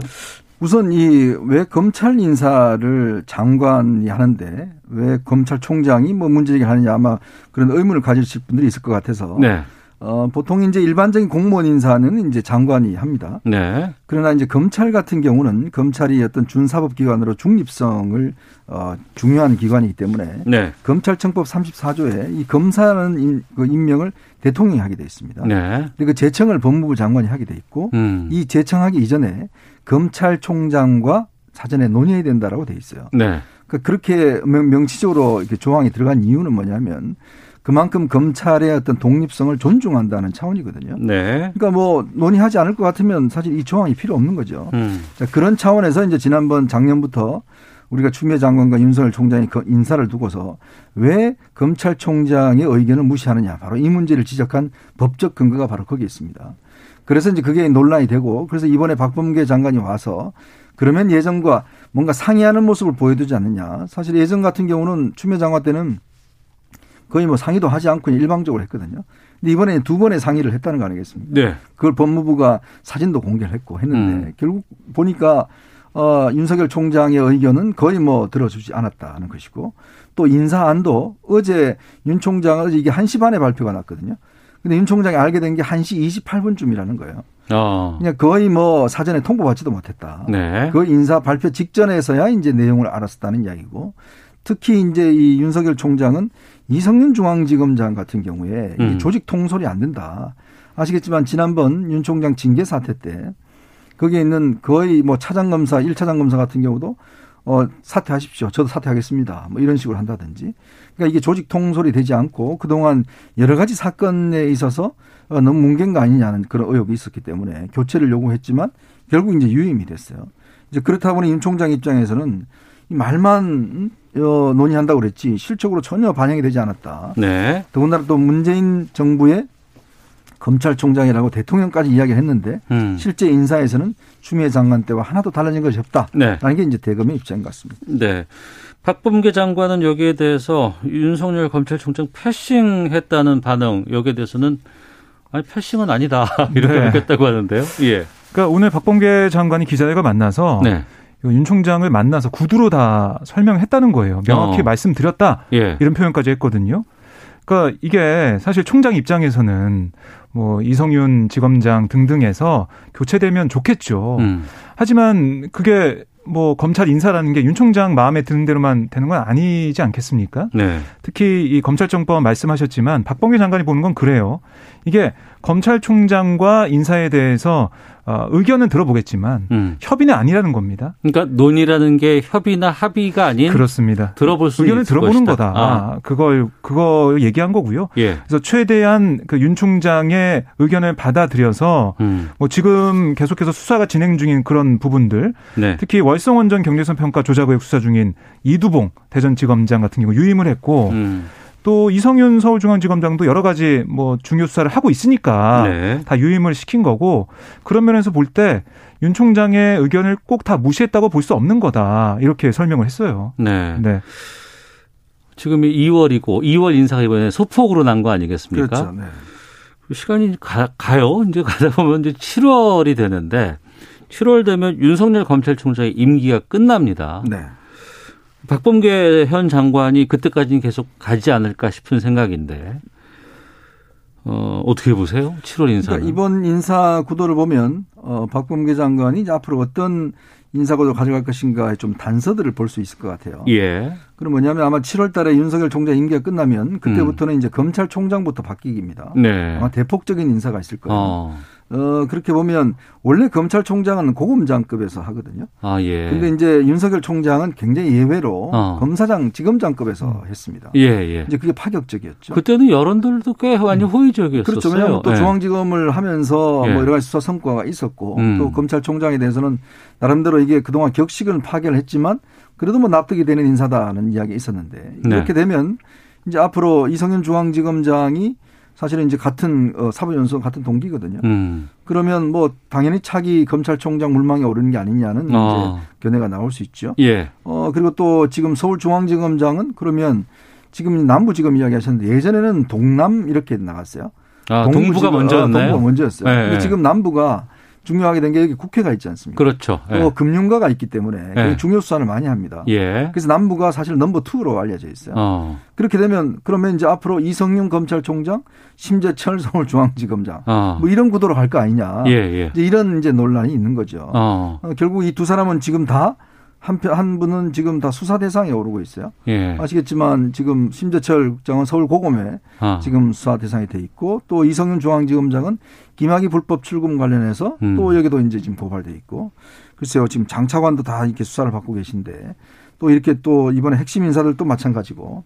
우선 이 왜 검찰 인사를 장관이 하는데 왜 검찰총장이 뭐 문제제기를 하느냐, 아마 그런 의문을 가지실 분들이 있을 것 같아서 네. 어, 보통 이제 일반적인 공무원 인사는 이제 장관이 합니다. 네. 그러나 이제 검찰 같은 경우는 검찰이 어떤 준사법기관으로 중립성을 어, 중요한 기관이기 때문에 네. 검찰청법 삼십사 조에 이 검사라는 임, 그 임명을 대통령이 하게 되어 있습니다. 네. 그리고 제청을 법무부 장관이 하게 되어 있고 음. 이 제청하기 이전에 검찰총장과 사전에 논의해야 된다라고 되어 있어요. 네. 그러니까 그렇게 명, 명시적으로 이렇게 조항이 들어간 이유는 뭐냐면 그만큼 검찰의 어떤 독립성을 존중한다는 차원이거든요. 네. 그러니까 뭐 논의하지 않을 것 같으면 사실 이 조항이 필요 없는 거죠. 음. 자, 그런 차원에서 이제 지난번 작년부터 우리가 추미애 장관과 윤석열 총장이 그 인사를 두고서 왜 검찰총장의 의견을 무시하느냐, 바로 이 문제를 지적한 법적 근거가 바로 거기에 있습니다. 그래서 이제 그게 논란이 되고, 그래서 이번에 박범계 장관이 와서 그러면 예전과 뭔가 상의하는 모습을 보여주지 않느냐. 사실 예전 같은 경우는 추미애 장관 때는 거의 뭐 상의도 하지 않고 일방적으로 했거든요. 근데 이번에 두 번의 상의를 했다는 거 아니겠습니까? 네. 그걸 법무부가 사진도 공개를 했고 했는데 음. 결국 보니까 어, 윤석열 총장의 의견은 거의 뭐 들어주지 않았다는 것이고, 또 인사안도 어제 윤 총장은 이게 한 시 반에 발표가 났거든요. 근데 윤 총장이 알게 된 게 한 시 이십팔 분쯤이라는 거예요. 어. 그냥 거의 뭐 사전에 통보받지도 못했다. 네. 그 인사 발표 직전에서야 이제 내용을 알았었다는 이야기고, 특히 이제 이 윤석열 총장은 이성윤 중앙지검장 같은 경우에 음. 조직 통솔이 안 된다. 아시겠지만 지난번 윤 총장 징계 사태 때 거기에 있는 거의 뭐 차장검사, 일 차장검사 같은 경우도 어, 사퇴하십시오. 저도 사퇴하겠습니다. 뭐 이런 식으로 한다든지. 그러니까 이게 조직 통솔이 되지 않고 그동안 여러 가지 사건에 있어서 어, 너무 뭉갠 거 아니냐는 그런 의혹이 있었기 때문에 교체를 요구했지만 결국 이제 유임이 됐어요. 이제 그렇다 보니 윤 총장 입장에서는 이 말만 어, 논의한다고 그랬지 실적으로 전혀 반영이 되지 않았다. 네. 더군다나 또 문재인 정부의 검찰총장이라고 대통령까지 이야기를 했는데 음. 실제 인사에서는 추미애 장관 때와 하나도 달라진 것이 없다. 라는 네. 게 이제 대검의 입장인 것 같습니다. 네. 박범계 장관은 여기에 대해서 윤석열 검찰총장 패싱했다는 반응, 여기에 대해서는 아니 패싱은 아니다. 이렇게 밝혔다고 네. 하는데요. 예. 그러니까 오늘 박범계 장관이 기자들과 만나서 네. 윤 총장을 만나서 구두로 다 설명했다는 거예요. 명확히 어. 말씀드렸다. 예. 이런 표현까지 했거든요. 그러니까 이게 사실 총장 입장에서는 뭐 이성윤 지검장 등등에서 교체되면 좋겠죠. 음. 하지만 그게 뭐 검찰 인사라는 게 윤 총장 마음에 드는 대로만 되는 건 아니지 않겠습니까? 네. 특히 이 검찰정법 말씀하셨지만 박범계 장관이 보는 건 그래요. 이게 검찰총장과 인사에 대해서 의견은 들어보겠지만 음. 협의는 아니라는 겁니다. 그러니까 논의라는 게 협의나 합의가 아닌 그렇습니다. 들어볼 수 의견을 들어보는 것이다. 거다. 아. 그걸 그거 얘기한 거고요. 예. 그래서 최대한 그 윤 총장의 의견을 받아들여서 음. 뭐 지금 계속해서 수사가 진행 중인 그런 부분들, 네. 특히 월성원전 경제선 평가 조작 의혹 수사 중인 이두봉 대전지검장 같은 경우 유임을 했고. 음. 또 이성윤 서울중앙지검장도 여러 가지 뭐 중요 수사를 하고 있으니까 네. 다 유임을 시킨 거고 그런 면에서 볼 때 윤 총장의 의견을 꼭 다 무시했다고 볼 수 없는 거다 이렇게 설명을 했어요. 네. 네. 지금이 이월이고 이월 인사가 이번에 소폭으로 난 거 아니겠습니까? 그렇죠. 네. 시간이 가, 가요. 이제 가다 보면 이제 칠월이 되는데 칠월 되면 윤석열 검찰총장의 임기가 끝납니다. 네. 박범계 현 장관이 그때까지는 계속 가지 않을까 싶은 생각인데 어, 어떻게 보세요? 칠월 인사는. 그러니까 이번 인사 구도를 보면 어, 박범계 장관이 이제 앞으로 어떤 인사 구도를 가져갈 것인가의 좀 단서들을 볼 수 있을 것 같아요. 예. 그럼 뭐냐면 아마 칠월 달에 윤석열 총장 임기가 끝나면 그때부터는 음. 이제 검찰총장부터 바뀌기입니다. 네. 아마 대폭적인 인사가 있을 거예요. 어. 어, 그렇게 보면 원래 검찰총장은 고검장급에서 하거든요. 아, 예. 근데 이제 윤석열 총장은 굉장히 예외로 어. 검사장, 지검장급에서 음. 했습니다. 예, 예. 이제 그게 파격적이었죠. 그때는 여론들도 꽤 많이 음. 호의적이었어요. 그렇죠. 왜냐하면 또 예. 중앙지검을 하면서 예. 뭐 여러 가지 수사 성과가 있었고 음. 또 검찰총장에 대해서는 나름대로 이게 그동안 격식은 파괴를 했지만 그래도 뭐 납득이 되는 인사다는 이야기가 있었는데 네. 이렇게 되면 이제 앞으로 이성윤 중앙지검장이 사실은 이제 같은 어, 사법연수원 같은 동기거든요. 음. 그러면 뭐 당연히 차기 검찰총장 물망에 오르는 게 아니냐는 어. 이제 견해가 나올 수 있죠. 예. 어 그리고 또 지금 서울중앙지검장은 그러면 지금 남부지검 이야기하셨는데 예전에는 동남 이렇게 나갔어요. 아, 동부가 먼저였나요? 동부가 먼저였어요. 네, 근데 네. 지금 남부가 중요하게 된 게 여기 국회가 있지 않습니까? 그렇죠. 또 네. 금융가가 있기 때문에 네. 중요 수사를 많이 합니다. 예. 그래서 남부가 사실 넘버 투로 알려져 있어요. 어. 그렇게 되면 그러면 이제 앞으로 이성윤 검찰총장, 심재철 서울중앙지검장 어. 뭐 이런 구도로 갈 거 아니냐. 예, 예. 이제 이런 이제 논란이 있는 거죠. 어. 결국 이 두 사람은 지금 다 한 한 분은 지금 다 수사 대상에 오르고 있어요. 예. 아시겠지만 지금 심재철 국장은 서울 고검에 아. 지금 수사 대상이 돼 있고 또 이성윤 중앙지검장은 김학의 불법 출금 관련해서 음. 또 여기도 이제 지금 고발돼 있고 글쎄요 지금 장차관도 다 이렇게 수사를 받고 계신데 또 이렇게 또 이번에 핵심 인사들도 마찬가지고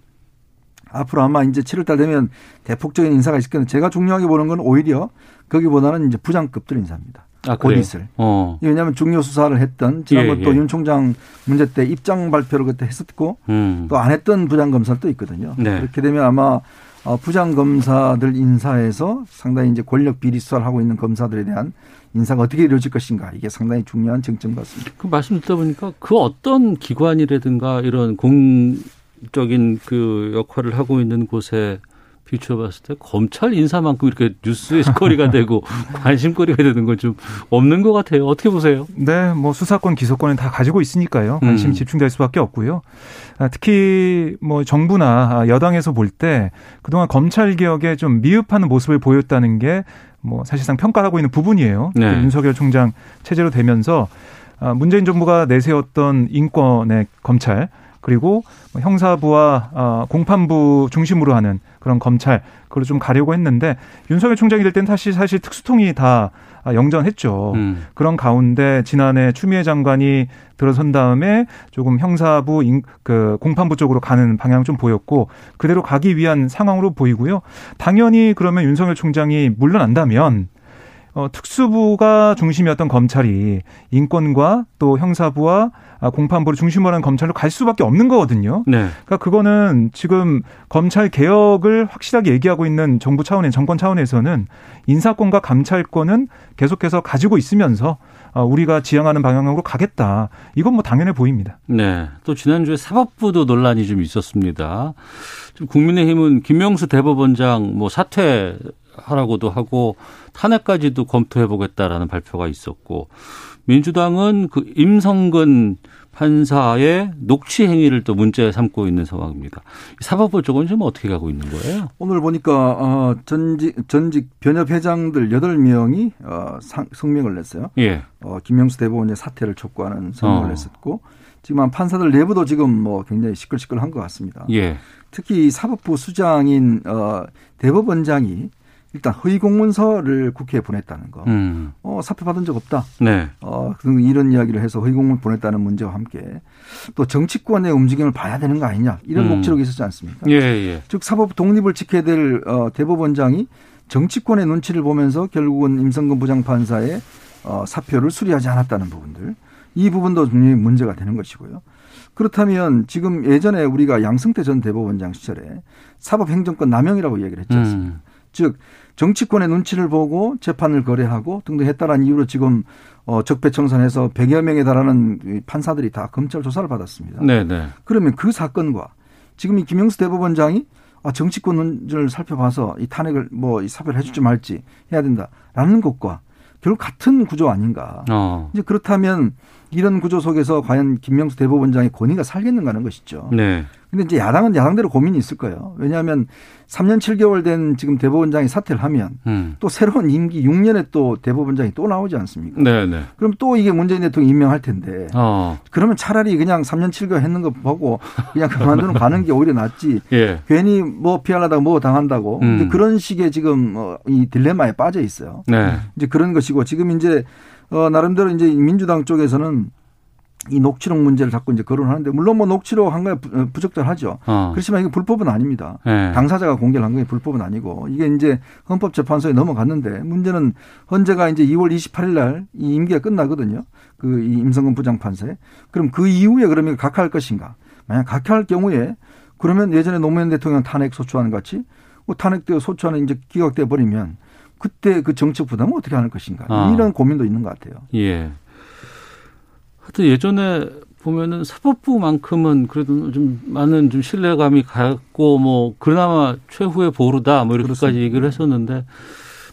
앞으로 아마 이제 칠월달 되면 대폭적인 인사가 있을 건데 제가 중요하게 보는 건 오히려 거기보다는 이제 부장급들 인사입니다. 아, 곧 있을. 어. 왜냐하면 중요 수사를 했던 지난번 예, 또 윤 예. 총장 문제 때 입장 발표를 그때 했었고 음. 또 안 했던 부장 검사도 있거든요. 네. 그렇게 되면 아마 부장 검사들 인사에서 상당히 이제 권력 비리 수사를 하고 있는 검사들에 대한 인사가 어떻게 이루어질 것인가 이게 상당히 중요한 쟁점 같습니다. 그 말씀 듣다 보니까 그 어떤 기관이라든가 이런 공적인 그 역할을 하고 있는 곳에. 비춰봤을 때 검찰 인사만큼 이렇게 뉴스의 거리가 되고 관심거리가 되는 건 좀 없는 것 같아요. 어떻게 보세요? 네, 뭐 수사권, 기소권은 다 가지고 있으니까요. 관심이 음. 집중될 수밖에 없고요. 특히 뭐 정부나 여당에서 볼 때 그동안 검찰 개혁에 좀 미흡하는 모습을 보였다는 게 뭐 사실상 평가하고 있는 부분이에요. 네. 윤석열 총장 체제로 되면서 문재인 정부가 내세웠던 인권의 검찰. 그리고 형사부와 공판부 중심으로 하는 그런 검찰, 그걸 좀 가려고 했는데 윤석열 총장이 될 때는 사실, 사실 특수통이 다 영전했죠. 음. 그런 가운데 지난해 추미애 장관이 들어선 다음에 조금 형사부, 인, 그 공판부 쪽으로 가는 방향 좀 보였고 그대로 가기 위한 상황으로 보이고요. 당연히 그러면 윤석열 총장이 물러난다면 어, 특수부가 중심이었던 검찰이 인권과 또 형사부와 공판부를 중심으로 하는 검찰로 갈 수밖에 없는 거거든요. 네. 그러니까 그거는 지금 검찰 개혁을 확실하게 얘기하고 있는 정부 차원의 정권 차원에서는 인사권과 감찰권은 계속해서 가지고 있으면서 우리가 지향하는 방향으로 가겠다. 이건 뭐 당연해 보입니다. 네. 또 지난주에 사법부도 논란이 좀 있었습니다. 좀 국민의힘은 김명수 대법원장 뭐 사퇴 하라고도 하고 탄핵까지도 검토해보겠다라는 발표가 있었고 민주당은 그 임성근 판사의 녹취 행위를 또 문제 삼고 있는 상황입니다. 사법부 쪽은 지금 어떻게 가고 있는 거예요? 오늘 보니까 전직, 전직 변협 회장들 여덟 명이 성명을 냈어요. 예. 김명수 대법원의 사퇴를 촉구하는 성명을 어. 냈었고 지금 한 판사들 내부도 지금 뭐 굉장히 시끌시끌한 것 같습니다. 예. 특히 사법부 수장인 대법원장이 일단 허위 공문서를 국회에 보냈다는 거. 음. 어, 사표 받은 적 없다. 네. 어, 이런 이야기를 해서 허위 공문 보냈다는 문제와 함께 또 정치권의 움직임을 봐야 되는 거 아니냐. 이런 음. 목적이 있었지 않습니까? 예, 예. 즉 사법 독립을 지켜야 될 어, 대법원장이 정치권의 눈치를 보면서 결국은 임성근 부장판사의 어, 사표를 수리하지 않았다는 부분들. 이 부분도 분명히 문제가 되는 것이고요. 그렇다면 지금 예전에 우리가 양승태 전 대법원장 시절에 사법행정권 남용이라고 얘기를 했지 않습니까? 음. 즉 정치권의 눈치를 보고 재판을 거래하고 등등 했다라는 이유로 지금 적폐청산해서 백여 명에 달하는 판사들이 다 검찰 조사를 받았습니다. 네네. 그러면 그 사건과 지금 이 김영수 대법원장이 정치권 눈치를 살펴봐서 이 탄핵을 뭐 사표를 해줄지 말지 해야 된다라는 것과 결국 같은 구조 아닌가. 어. 이제 그렇다면 이런 구조 속에서 과연 김명수 대법원장의 권위가 살겠는가 하는 것이죠. 네. 근데 이제 야당은 야당대로 고민이 있을 거예요. 왜냐하면 삼 년 칠 개월 된 지금 대법원장이 사퇴를 하면 음. 또 새로운 임기 육 년에 또 대법원장이 또 나오지 않습니까? 네, 네. 그럼 또 이게 문재인 대통령 임명할 텐데 어. 그러면 차라리 그냥 삼 년 칠 개월 했는 거 보고 그냥 그만두는 가는 게 오히려 낫지. 예. 괜히 뭐 피하려다가 뭐 당한다고. 음. 근데 그런 식의 지금 이 딜레마에 빠져 있어요. 네. 이제 그런 것이고 지금 이제 어, 나름대로 이제 민주당 쪽에서는 이 녹취록 문제를 자꾸 이제 거론하는데 물론 뭐 녹취록 한 거에 부적절하죠. 어. 그렇지만 이게 불법은 아닙니다. 네. 당사자가 공개를 한 게 불법은 아니고 이게 이제 헌법재판소에 넘어갔는데 문제는 헌재가 이제 이월 이십팔일 날 이 임기가 끝나거든요. 그 이 임성근 부장판사에. 그럼 그 이후에 그러면 각하할 것인가? 만약 각하할 경우에 그러면 예전에 노무현 대통령 탄핵 소추안 같이 뭐 탄핵되어 소추안이 이제 기각돼 버리면 그때 그 정책 부담은 어떻게 하는 것인가. 아. 이런 고민도 있는 것 같아요. 예. 하여튼 예전에 보면은 사법부만큼은 그래도 좀 많은 좀 신뢰감이 갔고 뭐 그나마 최후의 보루다 뭐 이렇게까지 그렇습니다. 얘기를 했었는데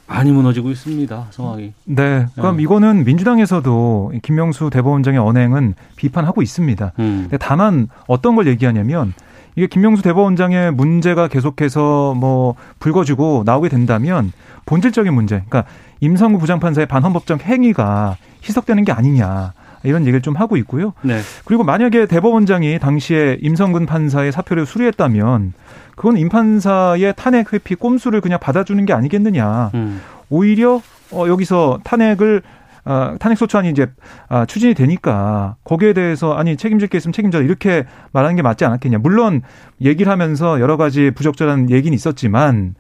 많이 무너지고 있습니다. 상황이. 네. 그럼 네. 이거는 민주당에서도 김명수 대법원장의 언행은 비판하고 있습니다. 음. 다만 어떤 걸 얘기하냐면 이게 김명수 대법원장의 문제가 계속해서 뭐 불거지고 나오게 된다면 본질적인 문제. 그러니까 임성근 부장판사의 반헌법적 행위가 희석되는 게 아니냐. 이런 얘기를 좀 하고 있고요. 네. 그리고 만약에 대법원장이 당시에 임성근 판사의 사표를 수리했다면 그건 임 판사의 탄핵 회피 꼼수를 그냥 받아주는 게 아니겠느냐. 음. 오히려 어, 여기서 탄핵을 아, 탄핵 소추안이 이제 아, 추진이 되니까 거기에 대해서 아니 책임질 게 있으면 책임져 이렇게 말하는 게 맞지 않았겠냐. 물론 얘기를 하면서 여러 가지 부적절한 얘기는 있었지만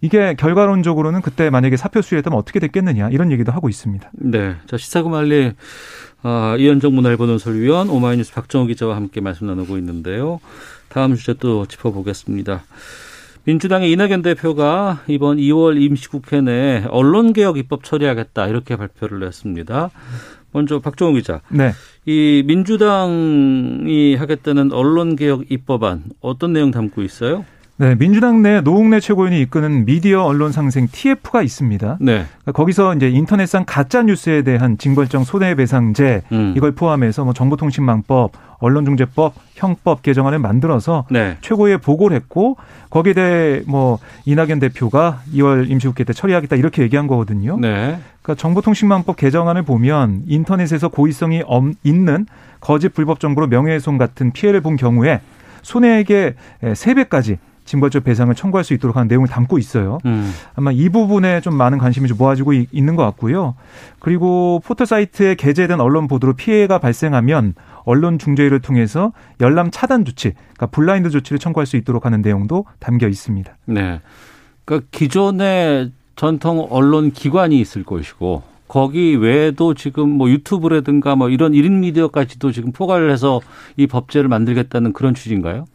이게 결과론적으로는 그때 만약에 사표 수리했다면 어떻게 됐겠느냐 이런 얘기도 하고 있습니다. 네, 자 시사구말리 아, 이현종 문화일본논설위원 오마이뉴스 박정호 기자와 함께 말씀 나누고 있는데요. 다음 주제 또 짚어보겠습니다. 민주당의 이낙연 대표가 이번 이월 임시국회 내 언론개혁 입법 처리하겠다 이렇게 발표를 했습니다. 먼저 박정호 기자. 네. 이 민주당이 하겠다는 언론개혁 입법안 어떤 내용 담고 있어요? 네, 민주당 내 노웅래 최고위원이 이끄는 미디어 언론 상생 티에프가 있습니다. 네. 거기서 이제 인터넷상 가짜 뉴스에 대한 징벌적 손해배상제 음. 이걸 포함해서 뭐 정보통신망법, 언론중재법, 형법 개정안을 만들어서 네. 최고위에 보고를 했고 거기에 대해 뭐 이낙연 대표가 이월 임시국회 때 처리하겠다 이렇게 얘기한 거거든요. 네. 그러니까 정보통신망법 개정안을 보면 인터넷에서 고의성이 있는 거짓 불법 정보로 명예훼손 같은 피해를 본 경우에 손해액의 세 배까지 징벌적 배상을 청구할 수 있도록 하는 내용을 담고 있어요. 음. 아마 이 부분에 좀 많은 관심이 좀 모아지고 있는 것 같고요. 그리고 포털사이트에 게재된 언론 보도로 피해가 발생하면 언론중재위를 통해서 열람 차단 조치, 그러니까 블라인드 조치를 청구할 수 있도록 하는 내용도 담겨 있습니다. 네, 그러니까 기존의 전통 언론 기관이 있을 것이고 거기 외에도 지금 뭐 유튜브라든가 뭐 이런 일 인 미디어까지도 지금 포괄을 해서 이 법제를 만들겠다는 그런 취지인가요?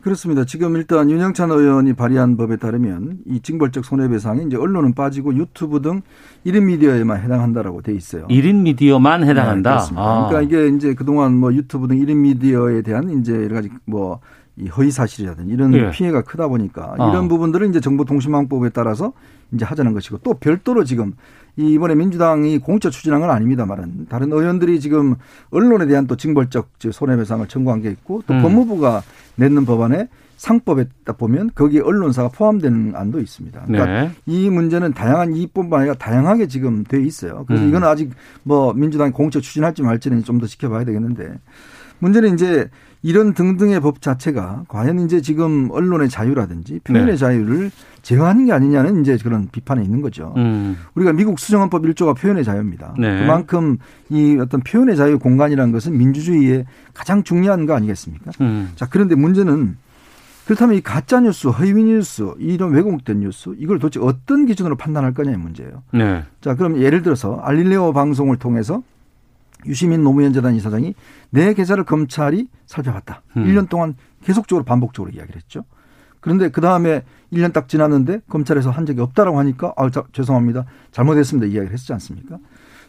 그렇습니다. 지금 일단 윤영찬 의원이 발의한 법에 따르면 이 징벌적 손해배상이 이제 언론은 빠지고 유튜브 등 일 인 미디어에만 해당한다라고 돼 있어요. 일 인 미디어만 해당한다. 네, 그렇습니다. 아. 그러니까 이게 이제 그동안 뭐 유튜브 등 일 인 미디어에 대한 이제 여러 가지 뭐 이 허위 사실이라든지 이런 예. 피해가 크다 보니까 아. 이런 부분들은 이제 정보통신망법에 따라서 이제 하자는 것이고 또 별도로 지금 이번에 민주당이 공짜 추진한 건 아닙니다만은 다른 의원들이 지금 언론에 대한 또 징벌적 손해배상을 청구한 게 있고 또 음. 법무부가 냈는 법안에 상법에 딱 보면 거기에 언론사가 포함되는 안도 있습니다. 그러니까 네. 이 문제는 다양한 이익뿐만 아니라 다양하게 지금 돼 있어요. 그래서 음. 이건 아직 뭐 민주당이 공짜 추진할지 말지는 좀 더 지켜봐야 되겠는데 문제는 이제 이런 등등의 법 자체가 과연 이제 지금 언론의 자유라든지 표현의 네. 자유를 제어하는 게 아니냐는 이제 그런 비판이 있는 거죠. 음. 우리가 미국 수정헌법 일 조가 표현의 자유입니다. 네. 그만큼 이 어떤 표현의 자유 공간이라는 것은 민주주의의 가장 중요한 거 아니겠습니까? 음. 자, 그런데 문제는 그렇다면 이 가짜뉴스, 허위뉴스, 이런 왜곡된 뉴스 이걸 도대체 어떤 기준으로 판단할 거냐의 문제예요. 네. 자, 그럼 예를 들어서 알릴레오 방송을 통해서 유시민 노무현재단 이사장이 내 계좌를 검찰이 살펴봤다. 음. 일 년 동안 계속적으로 반복적으로 이야기를 했죠. 그런데 그다음에 일 년 딱 지났는데 검찰에서 한 적이 없다라고 하니까 아, 자, 죄송합니다. 잘못했습니다. 이야기를 했지 않습니까?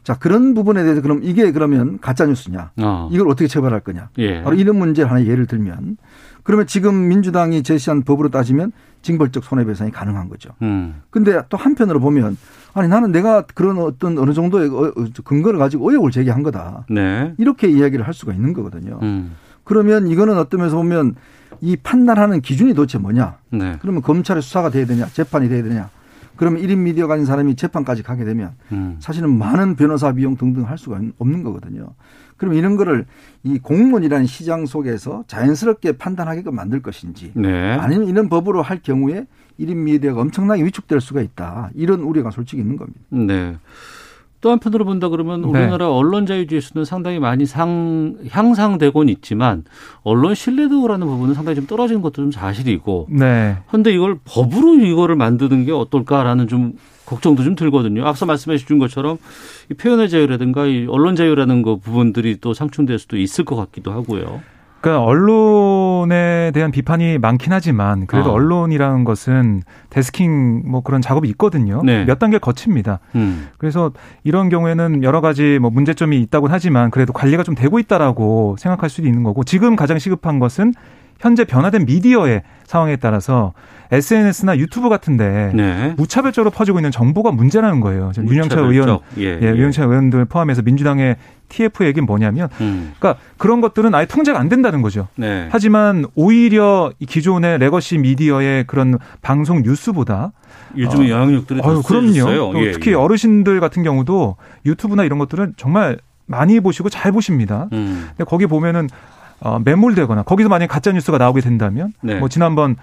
자, 그런 부분에 대해서 그럼 이게 그러면 가짜뉴스냐. 어. 이걸 어떻게 처벌할 거냐. 예. 바로 이런 문제를 하나 예를 들면 그러면 지금 민주당이 제시한 법으로 따지면 징벌적 손해배상이 가능한 거죠. 음. 근데 또 한편으로 보면 아니 나는 내가 그런 어떤 어느 정도의 근거를 가지고 의혹을 제기한 거다. 네. 이렇게 이야기를 할 수가 있는 거거든요. 음. 그러면 이거는 어떤 면에서 보면 이 판단하는 기준이 도대체 뭐냐. 네. 그러면 검찰의 수사가 돼야 되냐 재판이 돼야 되냐. 그러면 일 인 미디어 가진 사람이 재판까지 가게 되면 음. 사실은 많은 변호사 비용 등등 할 수가 없는 거거든요. 그럼 이런 거를 이 공론이라는 시장 속에서 자연스럽게 판단하게끔 만들 것인지 네. 아니면 이런 법으로 할 경우에 일 인 미디어가 엄청나게 위축될 수가 있다. 이런 우려가 솔직히 있는 겁니다. 네. 또 한편으로 본다 그러면 우리나라 네. 언론 자유지수는 상당히 많이 상, 향상되고는 있지만 언론 신뢰도라는 부분은 상당히 좀 떨어지는 것도 좀 사실이고 네. 그런데 이걸 법으로 이거를 만드는 게 어떨까라는 좀 걱정도 좀 들거든요. 앞서 말씀해 주신 것처럼 이 표현의 자유라든가 이 언론 자유라는 거 부분들이 또 상충될 수도 있을 것 같기도 하고요. 그러니까 언론에 대한 비판이 많긴 하지만 그래도 어. 언론이라는 것은 데스킹 뭐 그런 작업이 있거든요. 네. 몇 단계 거칩니다. 음. 그래서 이런 경우에는 여러 가지 뭐 문제점이 있다고는 하지만 그래도 관리가 좀 되고 있다라고 생각할 수도 있는 거고 지금 가장 시급한 것은 현재 변화된 미디어의 상황에 따라서 에스엔에스나 유튜브 같은데 네. 무차별적으로 퍼지고 있는 정보가 문제라는 거예요. 윤영찬 의원, 예, 예. 윤영찬 의원들 포함해서 민주당의 티에프 얘기는 뭐냐면, 음. 그러니까 그런 것들은 아예 통제가 안 된다는 거죠. 네. 하지만 오히려 기존의 레거시 미디어의 그런 방송 뉴스보다 요즘 어, 영향력들이 더 세졌어요. 예, 특히 예. 어르신들 같은 경우도 유튜브나 이런 것들은 정말 많이 보시고 잘 보십니다. 음. 근데 거기 보면은. 어, 매몰되거나 거기서 만약에 가짜뉴스가 나오게 된다면 네. 뭐 지난번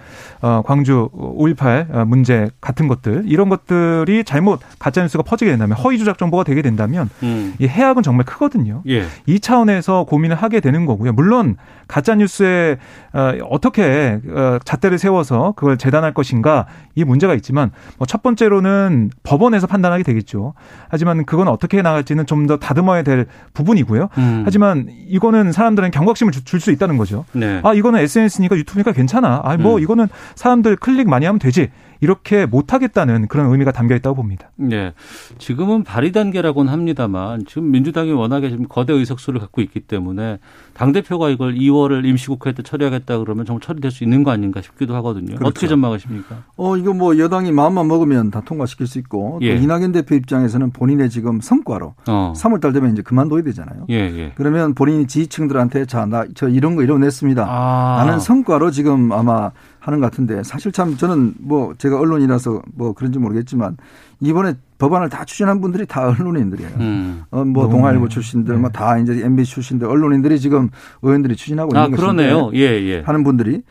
어, 광주 오일팔 문제 같은 것들 이런 것들이 잘못 가짜뉴스가 퍼지게 된다면 허위 조작 정보가 되게 된다면 음. 이 해악은 정말 크거든요. 예. 이 차원에서 고민을 하게 되는 거고요. 물론 가짜뉴스에 어, 어떻게 어, 잣대를 세워서 그걸 재단할 것인가 이 문제가 있지만 뭐 첫 번째로는 법원에서 판단하게 되겠죠. 하지만 그건 어떻게 나갈지는 좀 더 다듬어야 될 부분이고요. 음. 하지만 이거는 사람들은 경각심을 주 줄 수 있다는 거죠. 네. 아, 이거는 에스엔에스니까 유튜브니까 괜찮아. 아, 뭐 음. 이거는 사람들 클릭 많이 하면 되지. 이렇게 못하겠다는 그런 의미가 담겨 있다고 봅니다. 네. 지금은 발의 단계라고는 합니다만 지금 민주당이 워낙에 지금 거대 의석수를 갖고 있기 때문에 당대표가 이걸 이월을 임시국회 때 처리하겠다 그러면 정말 처리될 수 있는 거 아닌가 싶기도 하거든요. 그렇죠. 어떻게 전망하십니까? 어, 이거 뭐 여당이 마음만 먹으면 다 통과시킬 수 있고 예. 또 이낙연 대표 입장에서는 본인의 지금 성과로 어. 삼월달 되면 이제 그만둬야 되잖아요. 예, 예. 그러면 본인이 지지층들한테 자, 나 저 이런 거 이뤄냈습니다. 아. 나는 성과로 지금 아마 하는 것 같은데 사실 참 저는 뭐 제가 언론이라서 뭐 그런지 모르겠지만 이번에 법안을 다 추진한 분들이 다 언론인들이에요. 음. 어, 뭐 동아일보 출신들, 네. 뭐 다 이제 엠비씨 출신들, 언론인들이 지금 의원들이 추진하고 아, 있는 것 같은데. 아, 그러네요. 예, 예. 하는 분들이.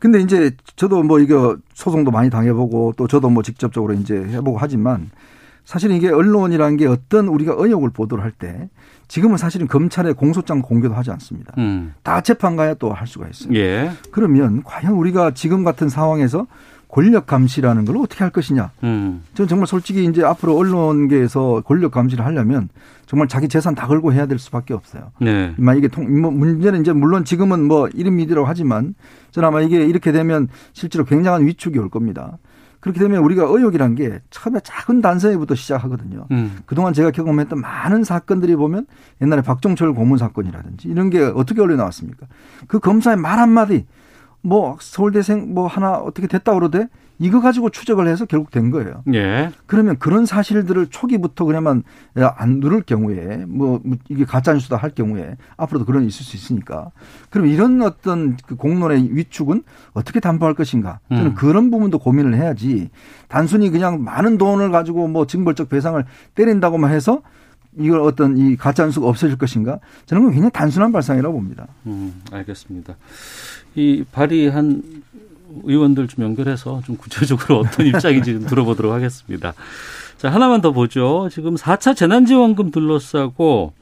근데 이제 저도 뭐 이거 소송도 많이 당해보고 또 저도 뭐 직접적으로 이제 해보고 하지만 사실 이게 언론이라는 게 어떤 우리가 의혹을 보도를 할 때 지금은 사실은 검찰의 공소장 공개도 하지 않습니다. 음. 다 재판가야 또 할 수가 있어요. 예. 그러면 과연 우리가 지금 같은 상황에서 권력 감시라는 걸 어떻게 할 것이냐. 음. 저는 정말 솔직히 이제 앞으로 언론계에서 권력 감시를 하려면 정말 자기 재산 다 걸고 해야 될 수밖에 없어요. 네. 이게 통, 뭐 문제는 이제 물론 지금은 뭐 일 인 미디어라고 하지만 저는 아마 이게 이렇게 되면 실제로 굉장한 위축이 올 겁니다. 그렇게 되면 우리가 의혹이란 게 처음에 작은 단서에부터 시작하거든요. 음. 그동안 제가 경험했던 많은 사건들이 보면 옛날에 박정철 고문 사건이라든지 이런 게 어떻게 올려 나왔습니까? 그 검사의 말 한마디 뭐 서울대생 뭐 하나 어떻게 됐다고 그러대 이거 가지고 추적을 해서 결국 된 거예요. 예. 그러면 그런 사실들을 초기부터 그냥 안 누를 경우에 뭐 이게 가짜뉴스다 할 경우에 앞으로도 그런 일이 있을 수 있으니까 그럼 이런 어떤 그 공론의 위축은 어떻게 담보할 것인가 저는 음. 그런 부분도 고민을 해야지 단순히 그냥 많은 돈을 가지고 뭐 징벌적 배상을 때린다고만 해서 이걸 어떤 이 가짜뉴스가 없어질 것인가? 저는 그건 굉장히 단순한 발상이라고 봅니다. 음, 알겠습니다. 이 발의한 의원들 좀 연결해서 좀 구체적으로 어떤 입장인지 좀 들어보도록 하겠습니다. 자, 하나만 더 보죠. 지금 사 차 재난지원금 둘러싸고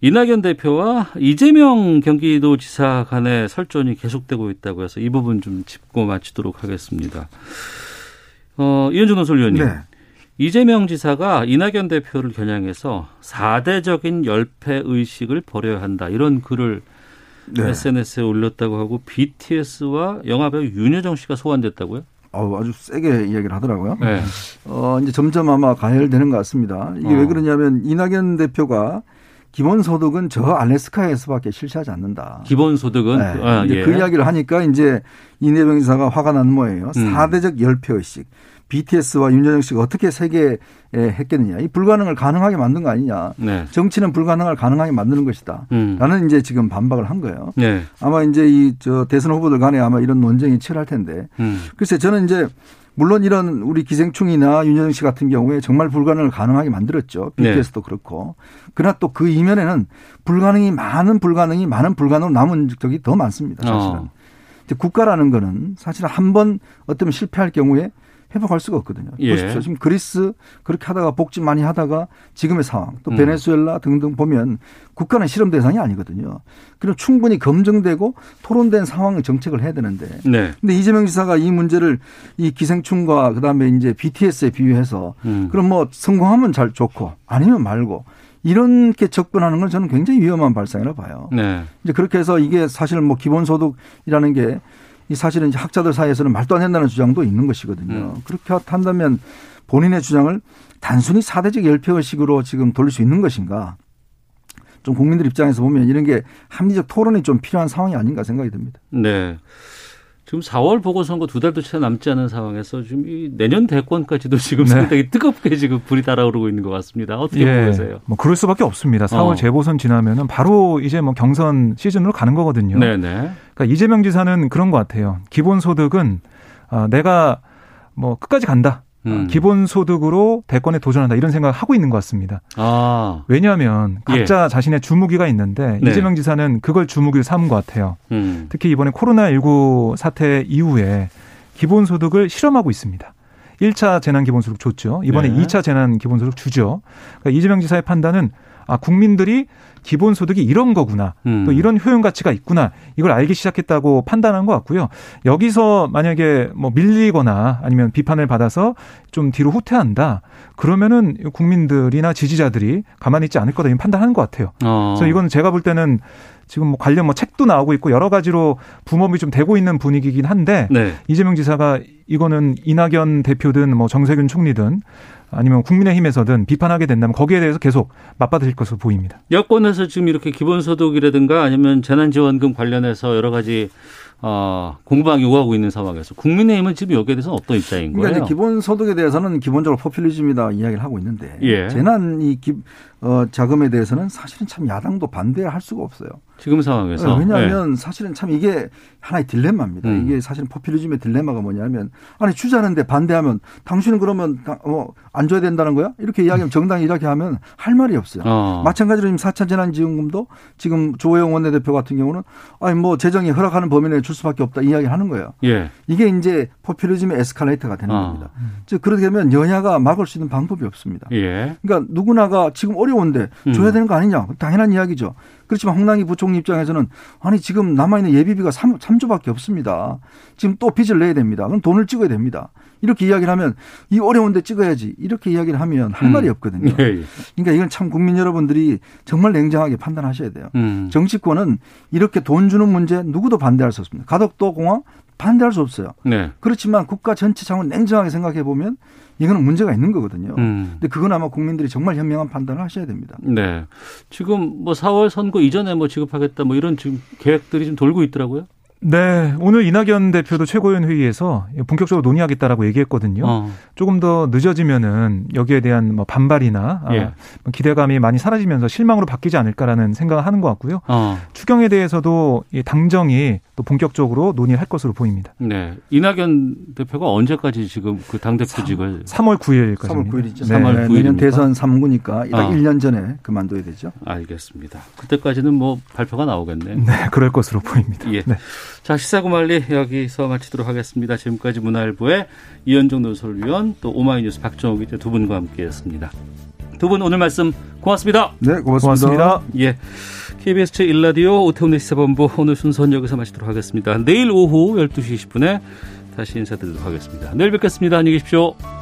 이낙연 대표와 이재명 경기도지사 간의 설전이 계속되고 있다고 해서 이 부분 좀 짚고 마치도록 하겠습니다. 어, 이현종 논설위원님. 네. 이재명 지사가 이낙연 대표를 겨냥해서 사대적인 열패 의식을 버려야 한다. 이런 글을 네. 에스엔에스에 올렸다고 하고 비티에스와 영화배우 윤여정 씨가 소환됐다고요? 아우, 아주 세게 이야기를 하더라고요. 네. 어, 이제 점점 아마 가열되는 것 같습니다. 이게 어. 왜 그러냐면 이낙연 대표가 기본소득은 저 알래스카에서밖에 실시하지 않는다. 기본소득은? 네. 아, 이제 예. 그 이야기를 하니까 이제 이재명 지사가 화가 난 모양이에요. 음. 사대적 열패 의식. 비티에스와 윤여정 씨가 어떻게 세계에 했겠느냐. 이 불가능을 가능하게 만든 거 아니냐. 네. 정치는 불가능을 가능하게 만드는 것이다. 음. 라는 이제 지금 반박을 한 거예요. 네. 아마 이제 이 저 대선 후보들 간에 아마 이런 논쟁이 치열할 텐데. 음. 글쎄 저는 이제 물론 이런 우리 기생충이나 윤여정 씨 같은 경우에 정말 불가능을 가능하게 만들었죠. 비티에스도 네. 그렇고. 그러나 또 그 이면에는 불가능이 많은 불가능이 많은 불가능으로 남은 적이 더 많습니다. 사실은. 어. 이제 국가라는 거는 사실 한 번 어떤 실패할 경우에 회복할 수가 없거든요. 예. 보십시오. 지금 그리스 그렇게 하다가 복지 많이 하다가 지금의 상황 또 베네수엘라 음. 등등 보면 국가는 실험 대상이 아니거든요. 그럼 충분히 검증되고 토론된 상황을 정책을 해야 되는데 네. 근데 이재명 지사가 이 문제를 이 기생충과 그다음에 이제 비티에스에 비유해서 음. 그럼 뭐 성공하면 잘 좋고 아니면 말고 이렇게 접근하는 건 저는 굉장히 위험한 발상이라 봐요. 네. 이제 그렇게 해서 이게 사실 뭐 기본소득이라는 게 이 사실은 이제 학자들 사이에서는 말도 안 된다는 주장도 있는 것이거든요. 음. 그렇게 한다면 본인의 주장을 단순히 사대적 열패의식으로 지금 돌릴 수 있는 것인가. 좀 국민들 입장에서 보면 이런 게 합리적 토론이 좀 필요한 상황이 아닌가 생각이 듭니다. 네. 지금 사월 보궐선거 두 달도 채 남지 않은 상황에서 지금 이 내년 대권까지도 지금 네. 상당히 뜨겁게 지금 불이 달아오르고 있는 것 같습니다. 어떻게 예. 보세요? 뭐 그럴 수밖에 없습니다. 사월 어. 재보선 지나면은 바로 이제 뭐 경선 시즌으로 가는 거거든요. 네네. 그러니까 이재명 지사는 그런 것 같아요. 기본소득은 어, 내가 뭐 끝까지 간다. 음. 기본소득으로 대권에 도전한다 이런 생각을 하고 있는 것 같습니다. 아. 왜냐하면 각자 예. 자신의 주무기가 있는데 네. 이재명 지사는 그걸 주무기를 삼은 것 같아요. 음. 특히 이번에 코로나십구 사태 이후에 기본소득을 실험하고 있습니다. 일 차 재난기본소득 줬죠. 이번에 네. 이 차 재난기본소득 주죠. 그러니까 이재명 지사의 판단은 아, 국민들이 기본소득이 이런 거구나. 음. 또 이런 효용가치가 있구나. 이걸 알기 시작했다고 판단한 것 같고요. 여기서 만약에 뭐 밀리거나 아니면 비판을 받아서 좀 뒤로 후퇴한다. 그러면은 국민들이나 지지자들이 가만히 있지 않을 거다. 이런 판단하는 것 같아요. 어. 그래서 이거는 제가 볼 때는 지금 뭐 관련 뭐 책도 나오고 있고 여러 가지로 붐업이 좀 되고 있는 분위기이긴 한데 네. 이재명 지사가 이거는 이낙연 대표든 뭐 정세균 총리든 아니면 국민의힘에서든 비판하게 된다면 거기에 대해서 계속 맞받으실 것으로 보입니다. 여권에서 지금 이렇게 기본소득이라든가 아니면 재난지원금 관련해서 여러 가지 어, 공방 요구하고 있는 상황에서 국민의힘은 지금 여기에 대해서는 어떤 입장인 그러니까 거예요? 기본소득에 대해서는 기본적으로 포퓰리즘이다 이야기를 하고 있는데 예. 재난 이 어, 자금에 대해서는 사실은 참 야당도 반대할 수가 없어요. 지금 상황에서. 왜냐하면 예. 사실은 참 이게 하나의 딜레마입니다. 음. 이게 사실은 포퓰리즘의 딜레마가 뭐냐면 아니 주자는데 반대하면 당신은 그러면 어, 안 줘야 된다는 거야? 이렇게 이야기하면 정당이 이렇게 하면 할 말이 없어요. 어. 마찬가지로 지금 사 차 재난지원금도 지금 조호영 원내대표 같은 경우는 아니 뭐 재정이 허락하는 범위 내에 줄 수밖에 없다 이야기하는 거예요. 예. 이게 이제 포퓰리즘의 에스컬레이터가 되는 어. 겁니다. 즉 그렇게 되면 여야가 막을 수 있는 방법이 없습니다. 예. 그러니까 누구나가 지금 어려운데 줘야 되는 거 아니냐? 당연한 이야기죠. 그렇지만 홍남기 부총리 입장에서는 아니 지금 남아있는 예비비가 삼 조밖에 없습니다. 지금 또 빚을 내야 됩니다. 그럼 돈을 찍어야 됩니다. 이렇게 이야기를 하면 이 어려운데 찍어야지 이렇게 이야기를 하면 할 음. 말이 없거든요. 예, 예. 그러니까 이건 참 국민 여러분들이 정말 냉정하게 판단하셔야 돼요. 음. 정치권은 이렇게 돈 주는 문제 누구도 반대할 수 없습니다. 가덕도 공항 반대할 수 없어요. 네. 그렇지만 국가 전체 차원 냉정하게 생각해 보면 이건 문제가 있는 거거든요. 음. 근데 그건 아마 국민들이 정말 현명한 판단을 하셔야 됩니다. 네. 지금 뭐 사월 선거 이전에 뭐 지급하겠다 뭐 이런 지금 계획들이 좀 돌고 있더라고요. 네. 오늘 이낙연 대표도 최고위원 회의에서 본격적으로 논의하겠다라고 얘기했거든요. 어. 조금 더 늦어지면은 여기에 대한 뭐 반발이나 예. 아, 기대감이 많이 사라지면서 실망으로 바뀌지 않을까라는 생각을 하는 것 같고요. 어. 추경에 대해서도 당정이 또 본격적으로 논의할 것으로 보입니다. 네. 이낙연 대표가 언제까지 지금 그 당대표직을? 삼월 구일까지입니다. 삼월 구일이죠. 네. 삼월 구일입니다. 내년 대선 삼 구니까 딱 어. 일 년 전에 그만둬야 되죠. 알겠습니다. 그때까지는 뭐 발표가 나오겠네요. 네. 그럴 것으로 보입니다. 예. 네. 자, 시사구말리 여기서 마치도록 하겠습니다. 지금까지 문화일보의 이현종 논설위원 또 오마이뉴스 박정호 기자 두 분과 함께했습니다. 두 분 오늘 말씀 고맙습니다. 네, 고맙습니다. 고맙습니다. 예, 케이비에스 제일 라디오 오태훈의 시사본부 오늘 순서는 여기서 마치도록 하겠습니다. 내일 오후 열두 시 이십 분에 다시 인사드리도록 하겠습니다. 내일 뵙겠습니다. 안녕히 계십시오.